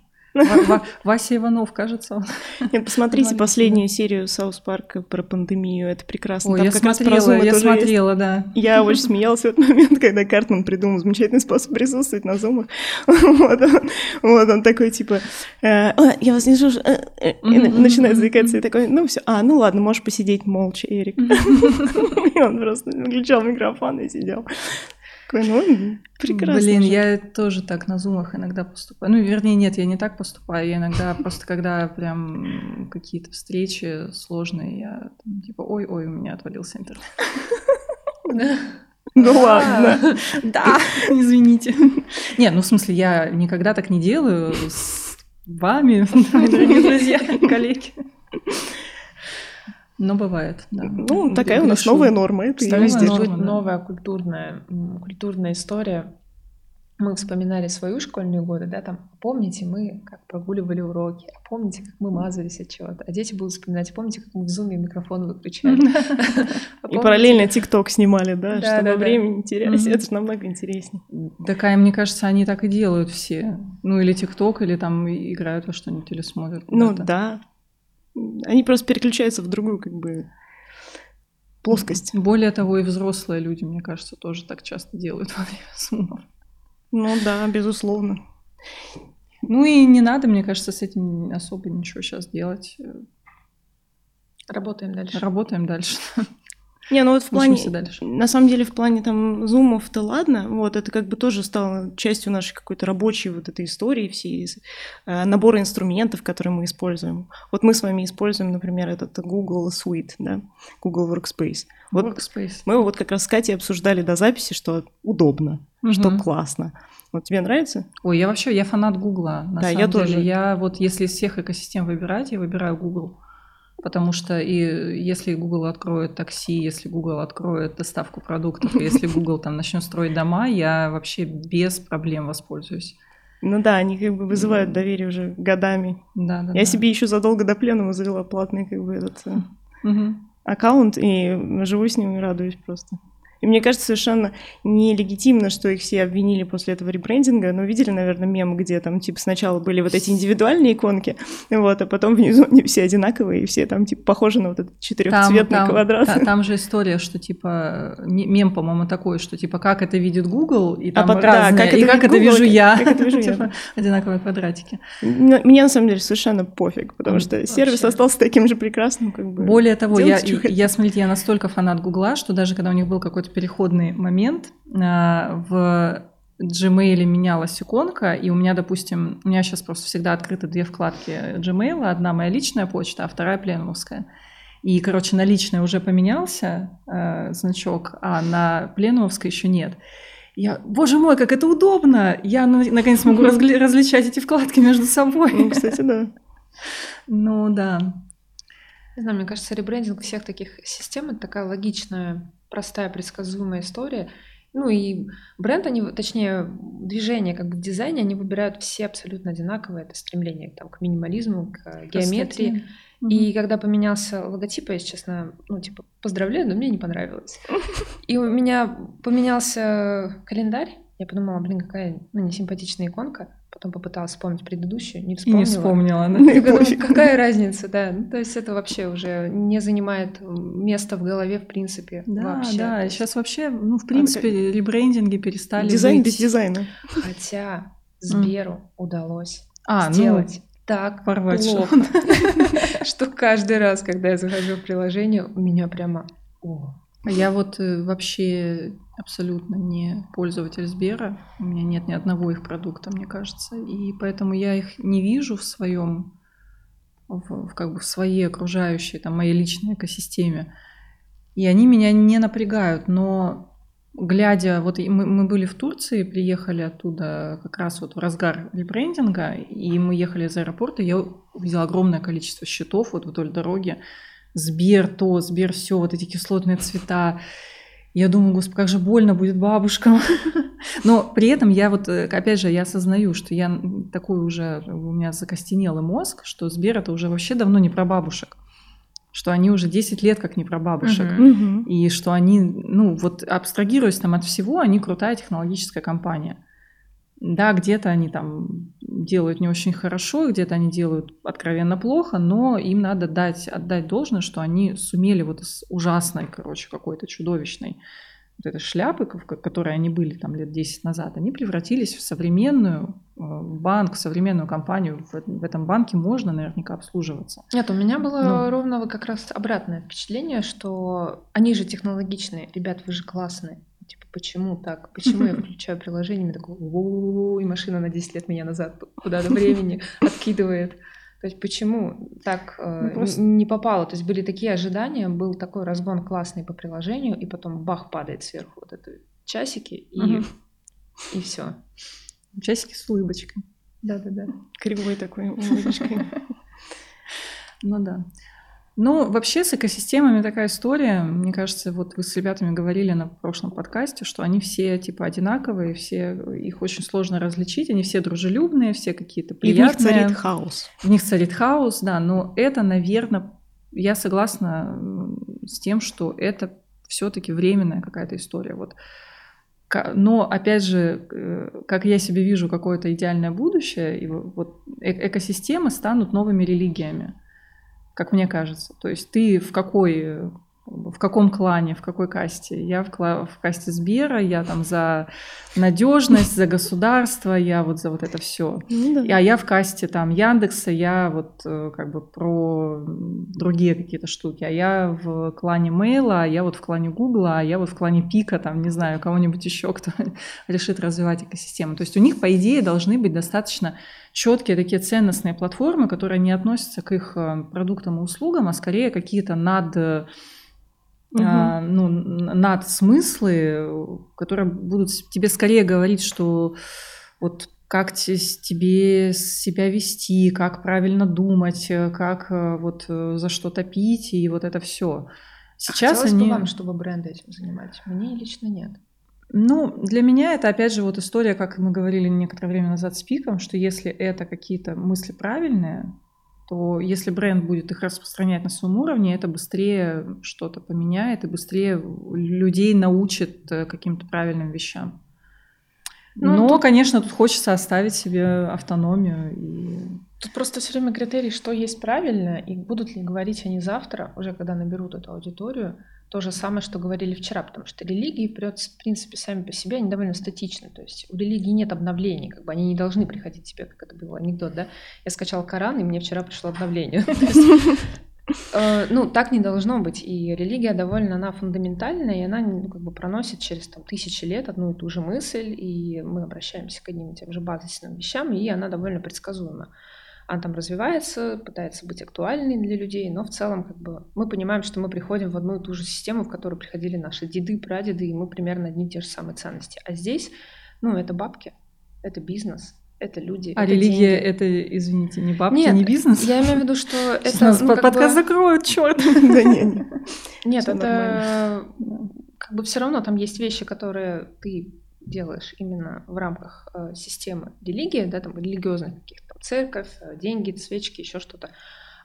Вася Иванов, кажется, он. Нет, посмотрите последнюю серию «Саус Парка» про пандемию, это прекрасно. Ой, я смотрела, да. Я очень смеялась в этот момент, когда Картман придумал замечательный способ присутствовать на зумах. Вот он такой, типа, я вас не слышу, начинает заикаться и такой, ну все, ну ладно, можешь посидеть молча, Эрик. И он просто включал микрофон и сидел. Ну, прекрасно. Блин, же. Я тоже так на зумах иногда поступаю. Ну, вернее, нет, я не так поступаю. Я иногда просто, когда прям какие-то встречи сложные, я там, типа, ой-ой, у меня отвалился интернет. Ну ладно. Да, извините. Не, ну в смысле, я никогда так не делаю с вами, дорогие друзья, коллеги. Но бывает, да. Ну, ну такая у нас новая норма. Это новая культурная история. Мы вспоминали свои школьные годы, да, там, помните, мы как прогуливали уроки, а помните, как мы мазались от чего-то, а дети будут вспоминать, помните, как мы в Zoom микрофон выключали. И параллельно TikTok снимали, да, чтобы времени не терялись, это же намного интереснее. Такая, мне кажется, они так и делают все, ну, или TikTok, или там играют во что-нибудь, или смотрят. Ну, да. Они просто переключаются в другую, как бы, плоскость. Более того, и взрослые люди, мне кажется, тоже так часто делают во время сумма. Ну да, безусловно. Ну и не надо, мне кажется, с этим особо ничего сейчас делать. Работаем дальше. Не, ну вот в плане, на самом деле, в плане там зумов-то ладно, вот, это как бы тоже стало частью нашей какой-то рабочей вот этой истории, все наборы инструментов, которые мы используем. Вот мы с вами используем, например, этот Google Suite, да, Google Workspace. Вот мы вот как раз с Катей обсуждали до записи, что удобно, что классно. Вот тебе нравится? Ой, я вообще, я фанат Гугла, на самом деле. Тоже. Я вот, если из всех экосистем выбирать, я выбираю Google. Потому что и если Google откроет такси, если Google откроет доставку продуктов, если Google там начнет строить дома, я вообще без проблем воспользуюсь. Ну да, они как бы вызывают доверие уже годами. Да. Я себе еще задолго до Пленума завела платный как бы этот аккаунт, и живу с ним и радуюсь просто. И мне кажется, совершенно нелегитимно, что их все обвинили после этого ребрендинга. Но видели, наверное, мем, где там, типа, сначала были вот эти индивидуальные иконки, вот, а потом внизу они все одинаковые, и все там, типа, похожи на вот этот четырехцветный квадрат. Там же история, что, типа, мем, по-моему, такой, что, типа, как это видит Google, и там разные, и как это вижу я. Типа, одинаковые квадратики. Мне, на самом деле, совершенно пофиг, потому что сервис остался таким же прекрасным, как бы. Более того, смотрите, я настолько фанат Гугла, что даже когда у них был какой-то переходный момент, в Gmail менялась иконка, и у меня, допустим, у меня сейчас просто всегда открыты две вкладки Gmail, одна моя личная почта, а вторая пленумовская. И, короче, на личной уже поменялся значок, а на пленумовской еще нет. Я, боже мой, как это удобно! Я, наконец, могу различать эти вкладки между собой. Ну, кстати, да. Ну, да. Не знаю, мне кажется, ребрендинг всех таких систем — это такая логичная, простая, предсказуемая история. Ну и бренд, они, точнее, движения как бы в дизайне, они выбирают все абсолютно одинаковые. Это стремление там, к минимализму, к геометрии. И когда поменялся логотип, я, честно, ну типа поздравляю, но мне не понравилось. И у меня поменялся календарь. Я подумала, блин, какая несимпатичная иконка. Потом попыталась вспомнить предыдущую, не вспомнила. Какая разница, да. Ну, то есть это вообще уже не занимает места в голове, в принципе, вообще. Да, сейчас вообще, ну, в принципе, ребрендинги перестали дизайн быть. Без дизайна. Хотя Сберу удалось сделать так плохо, что каждый раз, когда я захожу в приложение, у меня прямо... Я вот вообще абсолютно не пользователь Сбера, у меня нет ни одного их продукта, мне кажется, и поэтому я их не вижу в своем, как бы в своей окружающей, там, моей личной экосистеме, и они меня не напрягают, но глядя, вот мы были в Турции, приехали оттуда как раз вот в разгар ребрендинга, и мы ехали из аэропорта, я увидела огромное количество счетов вот вдоль дороги, Сбер то, Сбер все, вот эти кислотные цвета. Я думаю, господи, как же больно будет бабушкам. Но при этом я вот, опять же, я осознаю, что я такой уже, у меня закостенелый мозг, что Сбер это уже вообще давно не про бабушек. Что они уже 10 лет как не про бабушек. И что они, ну вот абстрагируясь там от всего, они крутая технологическая компания. Да, где-то они там делают не очень хорошо, где-то они делают откровенно плохо, но им надо отдать должное, что они сумели вот из ужасной, короче, какой-то чудовищной вот этой шляпы, в которой они были там лет 10 назад, они превратились в современную банк, в современную компанию. В этом банке можно наверняка обслуживаться. Нет, у меня было ровно как раз обратное впечатление, что они же технологичные, ребят, вы же классные. Типа, почему так? Почему я включаю приложение, мне такое, и машина на 10 лет меня назад куда-то времени откидывает. То есть почему так не попало? То есть были такие ожидания, был такой разгон классный по приложению, и потом бах, падает сверху вот это часики, и все. Часики с улыбочкой. Да-да-да. Кривой такой улыбочкой. Ну да. Ну, вообще с экосистемами такая история. Мне кажется, вот вы с ребятами говорили на прошлом подкасте, что они все типа одинаковые, все, их очень сложно различить, они все дружелюбные, все какие-то приятные. И в них царит хаос. В них царит хаос, да, но это, наверное, я согласна с тем, что это все-таки временная какая-то история. Вот. Но, опять же, как я себе вижу какое-то идеальное будущее, и вот экосистемы станут новыми религиями. Как мне кажется. То есть ты в каком клане, в какой касте? Я в касте Сбера, я там за надежность, за государство, я вот за вот это все. Ну, да. А я в касте там Яндекса, я вот как бы про другие какие-то штуки. А я в клане Мейла, а я вот в клане Гугла, а я вот в клане Пика, там не знаю, кого-нибудь еще, кто решит развивать экосистему. То есть у них, по идее, должны быть достаточно четкие такие ценностные платформы, которые не относятся к их продуктам и услугам, а скорее какие-то над смыслы, которые будут тебе скорее говорить, что вот как тебе себя вести, как правильно думать, как вот за что топить и вот это все. Сейчас хотелось бы вам, чтобы бренды этим занимались. Мне лично нет. Ну, для меня это, опять же, вот история, как мы говорили некоторое время назад с Пиком, что если это какие-то мысли правильные, то если бренд будет их распространять на своем уровне, это быстрее что-то поменяет и быстрее людей научит каким-то правильным вещам. Но, конечно, тут хочется оставить себе автономию. Тут просто все время критерий, что есть правильно, и будут ли говорить они завтра, уже когда наберут эту аудиторию, то же самое, что говорили вчера, потому что религии, в принципе, сами по себе, они довольно статичны, то есть у религии нет обновлений, как бы они не должны приходить тебе, как это был анекдот, да? Я скачала Коран, и мне вчера пришло обновление. Ну, так не должно быть, и религия довольно, она фундаментальная, и она как бы проносит через тысячи лет одну и ту же мысль, и мы обращаемся к одним и тем же базисным вещам, и она довольно предсказуема. Она там развивается, пытается быть актуальной для людей, но в целом как бы мы понимаем, что мы приходим в одну и ту же систему, в которую приходили наши деды, прадеды, и мы примерно одни и те же самые ценности. А здесь, ну, это бабки, это бизнес, это люди, а это религия, деньги. Это, извините, не бабки, нет, не бизнес? Я имею в виду, что это... Нас подкаст закроют, чёрт! Нет, это как бы все равно там есть вещи, которые ты делаешь именно в рамках системы религии, да, там религиозных каких-то, церковь, деньги, свечки, еще что-то.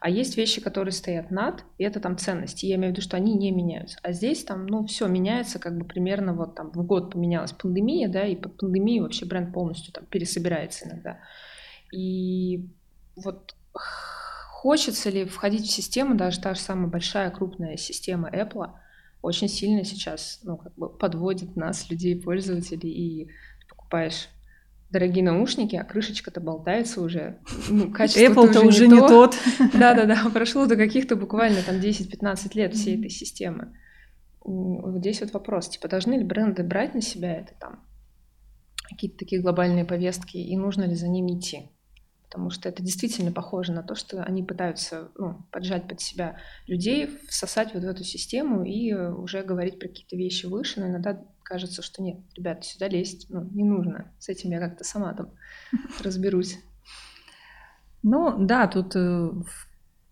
А есть вещи, которые стоят над, и это там ценности. Я имею в виду, что они не меняются. А здесь там, ну, все меняется, как бы примерно вот там в год поменялась пандемия, да, и под пандемию вообще бренд полностью там пересобирается иногда. И вот хочется ли входить в систему, даже та же самая большая крупная система Apple очень сильно сейчас, ну, как бы подводит нас, людей, пользователей, и покупаешь дорогие наушники, а крышечка-то болтается уже. Ну, качество-то Apple-то уже не тот. Да-да-да, прошло до каких-то буквально там 10-15 лет всей этой системы. Вот здесь вот вопрос, типа, должны ли бренды брать на себя это там, какие-то такие глобальные повестки, и нужно ли за ними идти? Потому что это действительно похоже на то, что они пытаются, ну, поджать под себя людей, всосать вот в эту систему и уже говорить про какие-то вещи выше, но иногда кажется, что нет, ребята, сюда лезть, ну, не нужно, с этим я как-то сама там разберусь. Ну да, тут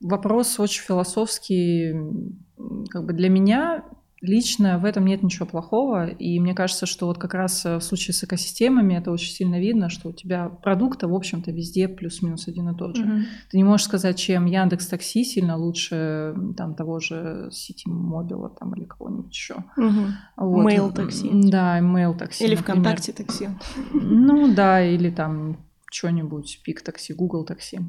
вопрос очень философский, как бы для меня лично в этом нет ничего плохого, и мне кажется, что вот как раз в случае с экосистемами это очень сильно видно, что у тебя продукты, в общем-то, везде плюс-минус один и тот же. Mm-hmm. Ты не можешь сказать, чем Яндекс.Такси сильно лучше там того же Ситимобила там или кого-нибудь еще. Mm-hmm. Вот. Мейл-такси. Да, мейл-такси. Или например. ВКонтакте-такси. Ну да, или там что-нибудь, Пик-Такси, Google-такси.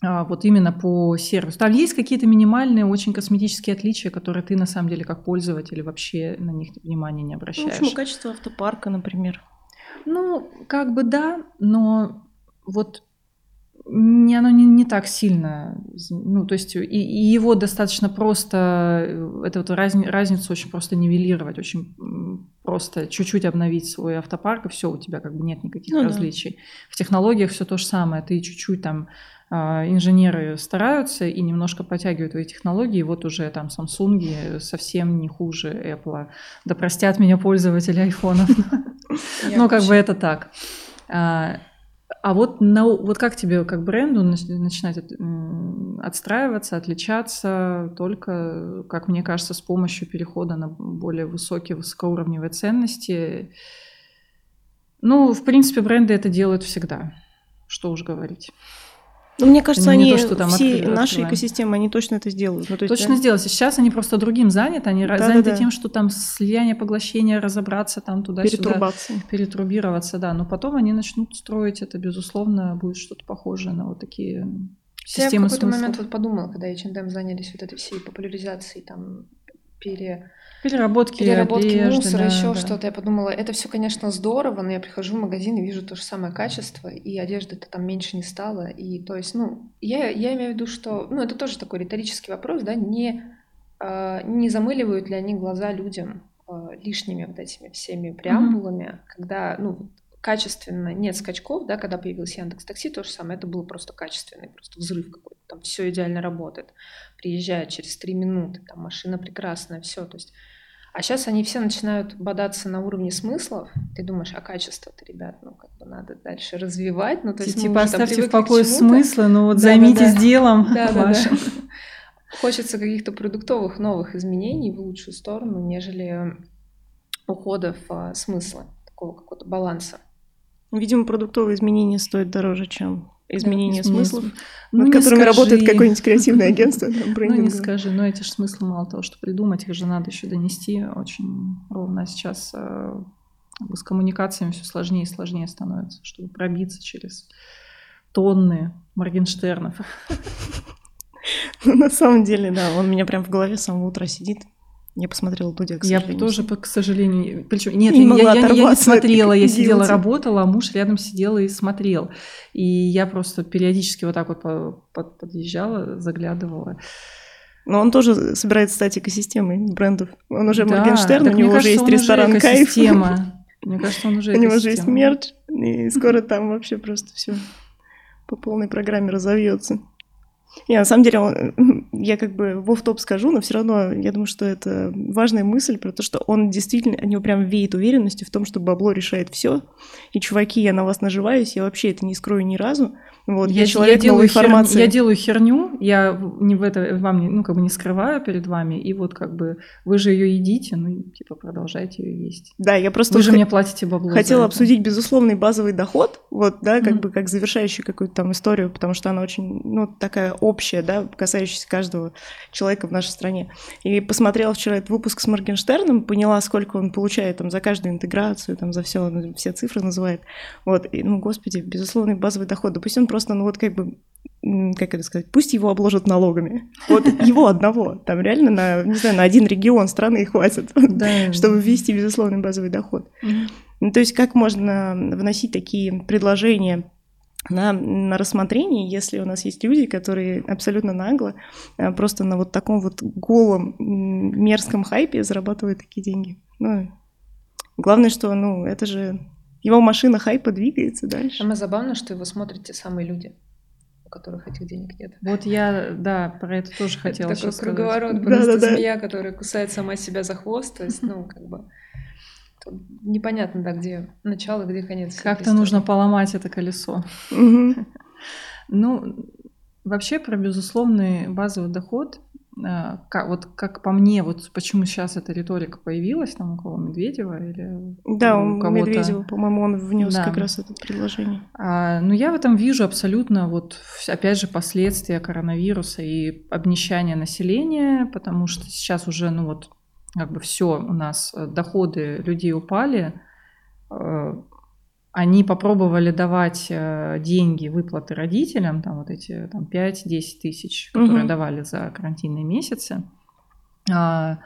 Вот именно по сервису. Там есть какие-то минимальные, очень косметические отличия, которые ты, на самом деле, как пользователь вообще на них внимания не обращаешь. Ну, в общем, качество автопарка, например. Ну, как бы да, но вот оно не так сильно, ну, то есть и его достаточно просто, эту вот разницу очень просто нивелировать, очень просто чуть-чуть обновить свой автопарк, и все, у тебя как бы нет никаких различий. Да. В технологиях все то же самое, ты чуть-чуть там, инженеры стараются и немножко подтягивают твои технологии, вот уже там Samsung совсем не хуже Apple, да простят меня пользователи айфонов, но как бы это так. А вот как тебе, как бренду, начинать отстраиваться, отличаться только, как мне кажется, с помощью перехода на более высокие, высокоуровневые ценности? Ну, в принципе, бренды это делают всегда. Что уж говорить. Ну, мне кажется, они то, что там все наши экосистемы, они точно это сделают. Ну, то есть, точно сделают. Сейчас они просто другим заняты. Они заняты тем, что там слияние, поглощение, разобраться там туда-сюда. Перетрубироваться, да. Но потом они начнут строить это, безусловно, будет что-то похожее на вот такие системы смыслов. Я в какой-то момент вот подумала, когда H&M занялись вот этой всей популяризацией, там, переработки одежды, мусора, да, еще что-то. Я подумала, это все, конечно, здорово, но я прихожу в магазин и вижу то же самое качество, и одежды-то там меньше не стало. И то есть, ну, я имею в виду, что, ну, это тоже такой риторический вопрос, да, не замыливают ли они глаза людям лишними вот этими всеми преамбулами, когда, ну, качественно нет скачков, да, когда появился Яндекс.Такси, то же самое, это было просто качественный, просто взрыв какой-то, там все идеально работает, приезжает через 3 минуты, там машина прекрасная, все, то есть, а сейчас они все начинают бодаться на уровне смыслов, ты думаешь, а качество-то, ребят, ну, как бы надо дальше развивать, ну, то есть, типа, оставьте в покое смыслы, ну, вот займитесь делом вашим. Хочется каких-то продуктовых новых изменений в лучшую сторону, нежели ухода в смыслы, такого какого-то баланса. Видимо, продуктовые изменения стоят дороже, чем изменения смыслов, над которыми работает какое-нибудь креативное агентство. Ну не скажи, но эти же смыслы мало того, что придумать, их же надо еще донести очень ровно. Сейчас с коммуникациями все сложнее и сложнее становится, чтобы пробиться через тонны Моргенштернов. На самом деле, да, он у меня прям в голове с самого утра сидит. Я посмотрела Дудя, к сожалению. Я тоже, к сожалению... Причем, нет, я не смотрела, я сидела, работала, а муж рядом сидел и смотрел. И я просто периодически вот так вот подъезжала, заглядывала. Но он тоже собирается стать экосистемой брендов. Он уже Моргенштерн, у него уже есть ресторан «Кайф». Мне кажется, он уже экосистема. У него уже есть мерч, и скоро там вообще просто все по полной программе разовьется. Не, на самом деле, я как бы в офф-топ скажу, но все равно я думаю, что это важная мысль про то, что он действительно, у него прям веет уверенностью в том, что бабло решает все. И, чуваки, я на вас наживаюсь, я вообще это не скрою ни разу. Вот, я человек новой информации. Я делаю херню, я не в это, вам не, ну, как бы не скрываю перед вами, и вот как бы вы же ее едите, ну, типа, продолжайте ее есть. Да, я просто... Вы же мне платите бабло. Хотела обсудить безусловный базовый доход, вот, да, как бы как завершающую какую-то там историю, потому что она очень, ну, такая общая, да, касающаяся каждого человека в нашей стране. И посмотрела вчера этот выпуск с Моргенштерном, поняла, сколько он получает там за каждую интеграцию, там за все, он все цифры называет. Вот, и, ну, господи, безусловный базовый доход. Да пусть он просто, ну вот как бы, как это сказать, пусть его обложат налогами. Вот его одного. Там реально, не знаю, на один регион страны хватит, чтобы ввести безусловный базовый доход. То есть как можно вносить такие предложения на рассмотрение, если у нас есть люди, которые абсолютно нагло, просто на вот таком вот голом, мерзком хайпе зарабатывают такие деньги. Ну, главное, что, ну, это же... Его машина хайпа двигается дальше. Самое забавное, что его смотрят те самые люди, у которых этих денег нет. Вот я, да, про это тоже хотела сказать. Такой круговорот, просто змея, которая кусает сама себя за хвост. То есть, ну, как бы... Непонятно, да, где начало, где конец. Как-то нужно поломать это колесо. Ну, вообще про безусловный базовый доход, вот как по мне, вот почему сейчас эта риторика появилась, там у кого, Медведева или у кого-то... Медведева, по-моему, он внес как раз это предложение. Ну, я в этом вижу абсолютно, вот, опять же, последствия коронавируса и обнищания населения, потому что сейчас уже, ну, вот, как бы все у нас, доходы людей упали, они попробовали давать деньги, выплаты родителям, там вот эти там, 5-10 тысяч, которые давали за карантинные месяцы. На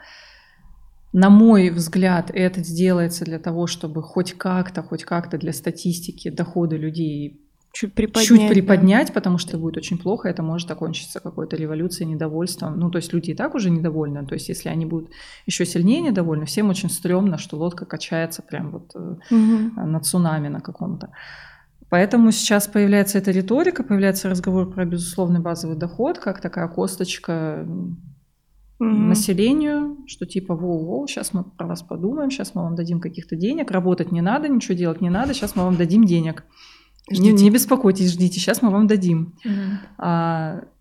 мой взгляд, это делается для того, чтобы хоть как-то для статистики доходы людей Чуть приподнять, да. Потому что будет очень плохо, это может окончиться какой-то революцией, недовольством. Ну, то есть люди и так уже недовольны, то есть если они будут еще сильнее недовольны, всем очень стрёмно, что лодка качается прям вот на цунами на каком-то. Поэтому сейчас появляется эта риторика, появляется разговор про безусловный базовый доход, как такая косточка населению, что типа воу-воу, сейчас мы про вас подумаем, сейчас мы вам дадим каких-то денег, работать не надо, ничего делать не надо, сейчас мы вам дадим денег. Не беспокойтесь, ждите, сейчас мы вам дадим. И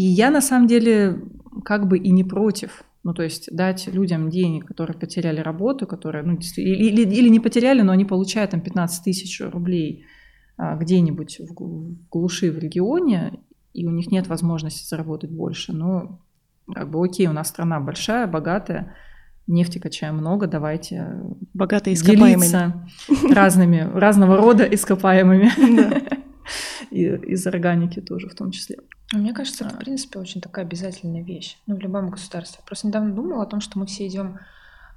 я на самом деле как бы и не против. Ну, то есть дать людям денег, которые потеряли работу, которые, ну, или не потеряли, но они получают там 15 тысяч рублей где-нибудь в глуши, в регионе, и у них нет возможности заработать больше. Ну, как бы окей, у нас страна большая, богатая, нефти качаем много, давайте богатые делиться разного рода ископаемыми. И из органики тоже в том числе. Мне кажется, это, в принципе, очень такая обязательная вещь, ну, в любом государстве. Просто недавно думала о том, что мы все идем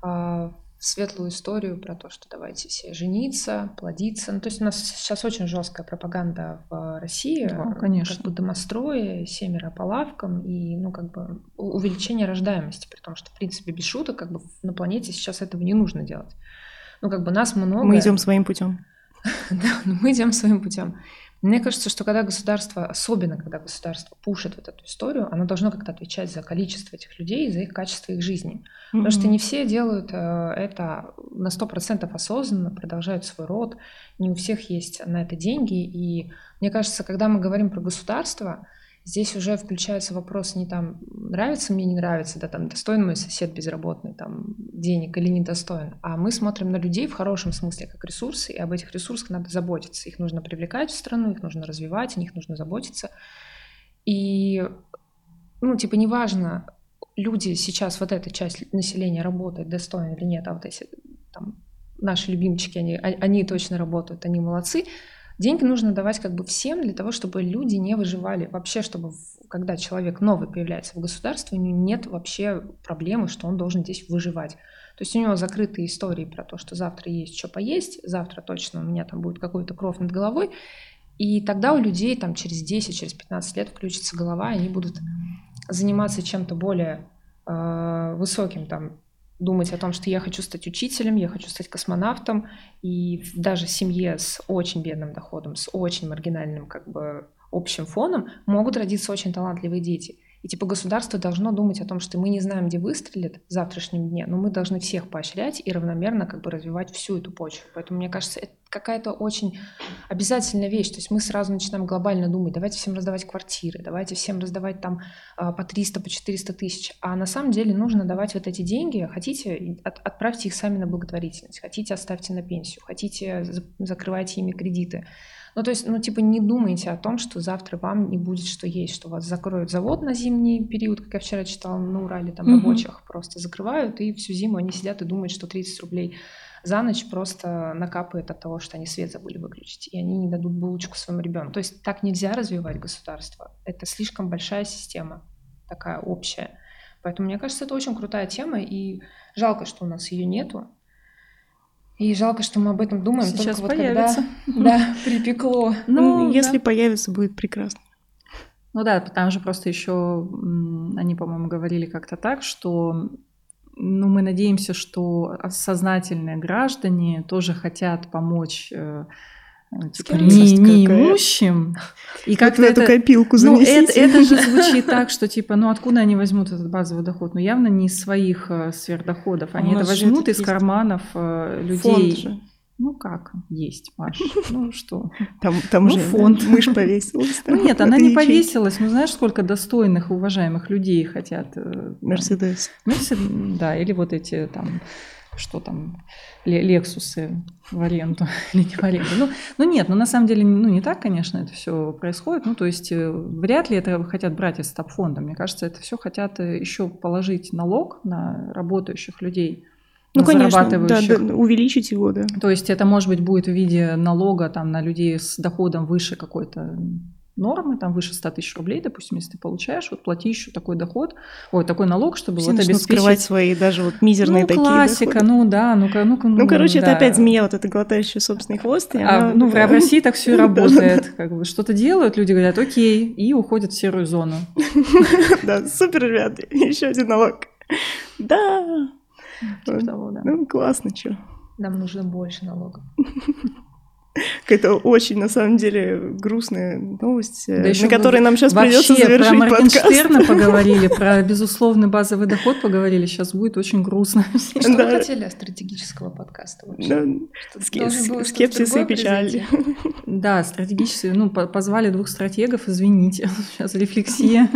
в светлую историю про то, что давайте все жениться, плодиться. Ну, то есть у нас сейчас очень жесткая пропаганда в России. Да, конечно. Как бы домострои, семеро по лавкам и, ну, как бы увеличение рождаемости, при том, что, в принципе, без шуток, как бы на планете сейчас этого не нужно делать. Ну, как бы нас много. Мы идем своим путем. Да, мы идем своим путем. Мне кажется, что когда государство, особенно когда государство пушит вот эту историю, оно должно как-то отвечать за количество этих людей, за их качество их жизни. Потому что не все делают это на 100% осознанно, продолжают свой род, не у всех есть на это деньги. И мне кажется, когда мы говорим про государство, здесь уже включается вопрос не там «нравится мне, не нравится», да, там «достоин мой сосед безработный там, денег или недостоин», а мы смотрим на людей в хорошем смысле как ресурсы, и об этих ресурсах надо заботиться. Их нужно привлекать в страну, их нужно развивать, о них нужно заботиться. И, ну, типа, неважно, люди сейчас, вот эта часть населения работает, достойна или нет, а вот эти там наши любимчики, они точно работают, они молодцы. Деньги нужно давать как бы всем для того, чтобы люди не выживали. Вообще, чтобы когда человек новый появляется в государстве, у него нет вообще проблемы, что он должен здесь выживать. То есть у него закрытые истории про то, что завтра есть что поесть, завтра точно у меня там будет какой-то кров над головой. И тогда у людей там через 10, через 15 лет включится голова, и они будут заниматься чем-то более высоким, там, думать о том, что я хочу стать учителем, я хочу стать космонавтом, и даже в семье с очень бедным доходом, с очень маргинальным как бы общим фоном могут родиться очень талантливые дети. И типа государство должно думать о том, что мы не знаем, где выстрелит в завтрашнем дне, но мы должны всех поощрять и равномерно как бы развивать всю эту почву. Поэтому, мне кажется, это какая-то очень обязательная вещь. То есть мы сразу начинаем глобально думать, давайте всем раздавать квартиры, давайте всем раздавать там по 300, по 400 тысяч. А на самом деле нужно давать вот эти деньги. Хотите, отправьте их сами на благотворительность. Хотите, оставьте на пенсию. Хотите, закрывайте ими кредиты. Ну, то есть, ну, типа, не думайте о том, что завтра вам не будет что есть, что вас закроют завод на зимний период, как я вчера читала, на Урале, там рабочих просто закрывают, и всю зиму они сидят и думают, что 30 рублей за ночь просто накапает от того, что они свет забыли выключить, и они не дадут булочку своему ребенку. То есть так нельзя развивать государство. Это слишком большая система, такая общая. Поэтому, мне кажется, это очень крутая тема, и жалко, что у нас ее нету. И жалко, что мы об этом думаем. Сейчас только появится. Вот когда, да, припекло. Ну, если появится, будет прекрасно. Ну да, там же просто еще они, по-моему, говорили как-то так, что, ну, мы надеемся, что сознательные граждане тоже хотят помочь неимущим. И как-то эту копилку занесите. Ну, это же звучит так, что типа, ну откуда они возьмут этот базовый доход? Ну явно не из своих сверхдоходов. Они это возьмут из карманов людей. Фонд же. Ну как? Есть, Маша. Ну что? Там же фонд. Мышь повесилась. Ну нет, она не повесилась. Ну знаешь, сколько достойных и уважаемых людей хотят? Мерседес. Да, или вот эти там... что там, лексусы в аренду или не в аренду. Ну нет, ну на самом деле, ну не так, конечно, это все происходит. Ну то есть вряд ли это хотят брать из стабфонда. Мне кажется, это все хотят еще положить налог на работающих людей, ну, конечно, зарабатывающих. Да, увеличить его, да. То есть это, может быть, будет в виде налога там, на людей с доходом выше какой-то нормы, там выше 100 тысяч рублей, допустим, если ты получаешь, вот плати еще такой доход, ой, такой налог, чтобы все вот обеспечить... Все скрывать свои даже вот мизерные такие доходы. Классика, это опять змея, вот эта глотающая собственный хвост. В России так все и работает. Что-то делают, люди говорят, окей, и уходят в серую зону. Да, супер, ребят, еще один налог. Да! Классно, чё. Нам нужно больше налогов. Какая-то очень, на самом деле, грустная новость, на которой нам сейчас придется завершить подкаст. Вообще про Моргенштерна поговорили, про безусловный базовый доход поговорили, сейчас будет очень грустно. Что вы хотели от стратегического подкаста вообще? Скепсис и печаль. Да, стратегически, позвали двух стратегов, извините, сейчас рефлексия.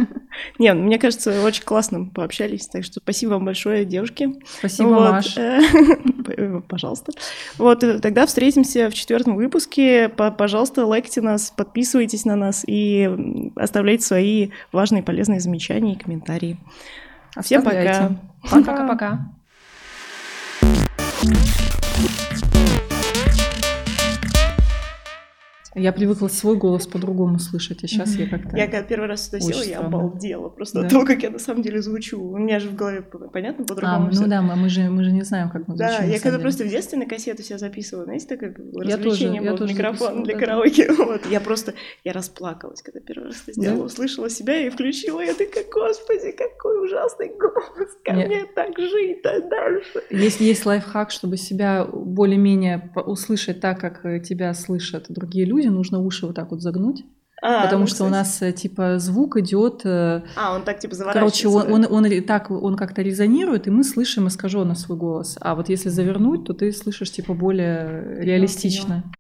Не, мне кажется, очень классно пообщались, так что спасибо вам большое, девушки. Спасибо, Маш. Пожалуйста. Вот, тогда встретимся в 4-м выпуске. Пожалуйста, лайкайте нас, подписывайтесь на нас и оставляйте свои важные, полезные замечания и комментарии. Всем пока. Пока-пока. Я привыкла свой голос по-другому слышать, а сейчас я как-то... Я когда первый раз сюда села, я обалдела просто от того, как я на самом деле звучу. У меня же в голове, понятно, по-другому всё. Мы же не знаем, как мы звучим. Да, я когда просто в детстве на кассету себя записывала, знаете, такое развлечение было, микрофон для караоке. Я расплакалась, когда первый раз это сделала, услышала себя и включила. Я такая, господи, какой ужасный голос, ко мне так жить, а дальше. Есть лайфхак, чтобы себя более-менее услышать так, как тебя слышат другие люди. Нужно уши вот так вот загнуть, потому что у нас типа звук идет. Он так типа заворачивается. Короче, он как-то резонирует, и мы слышим искаженно свой голос. А вот если завернуть, то ты слышишь типа более реалистично.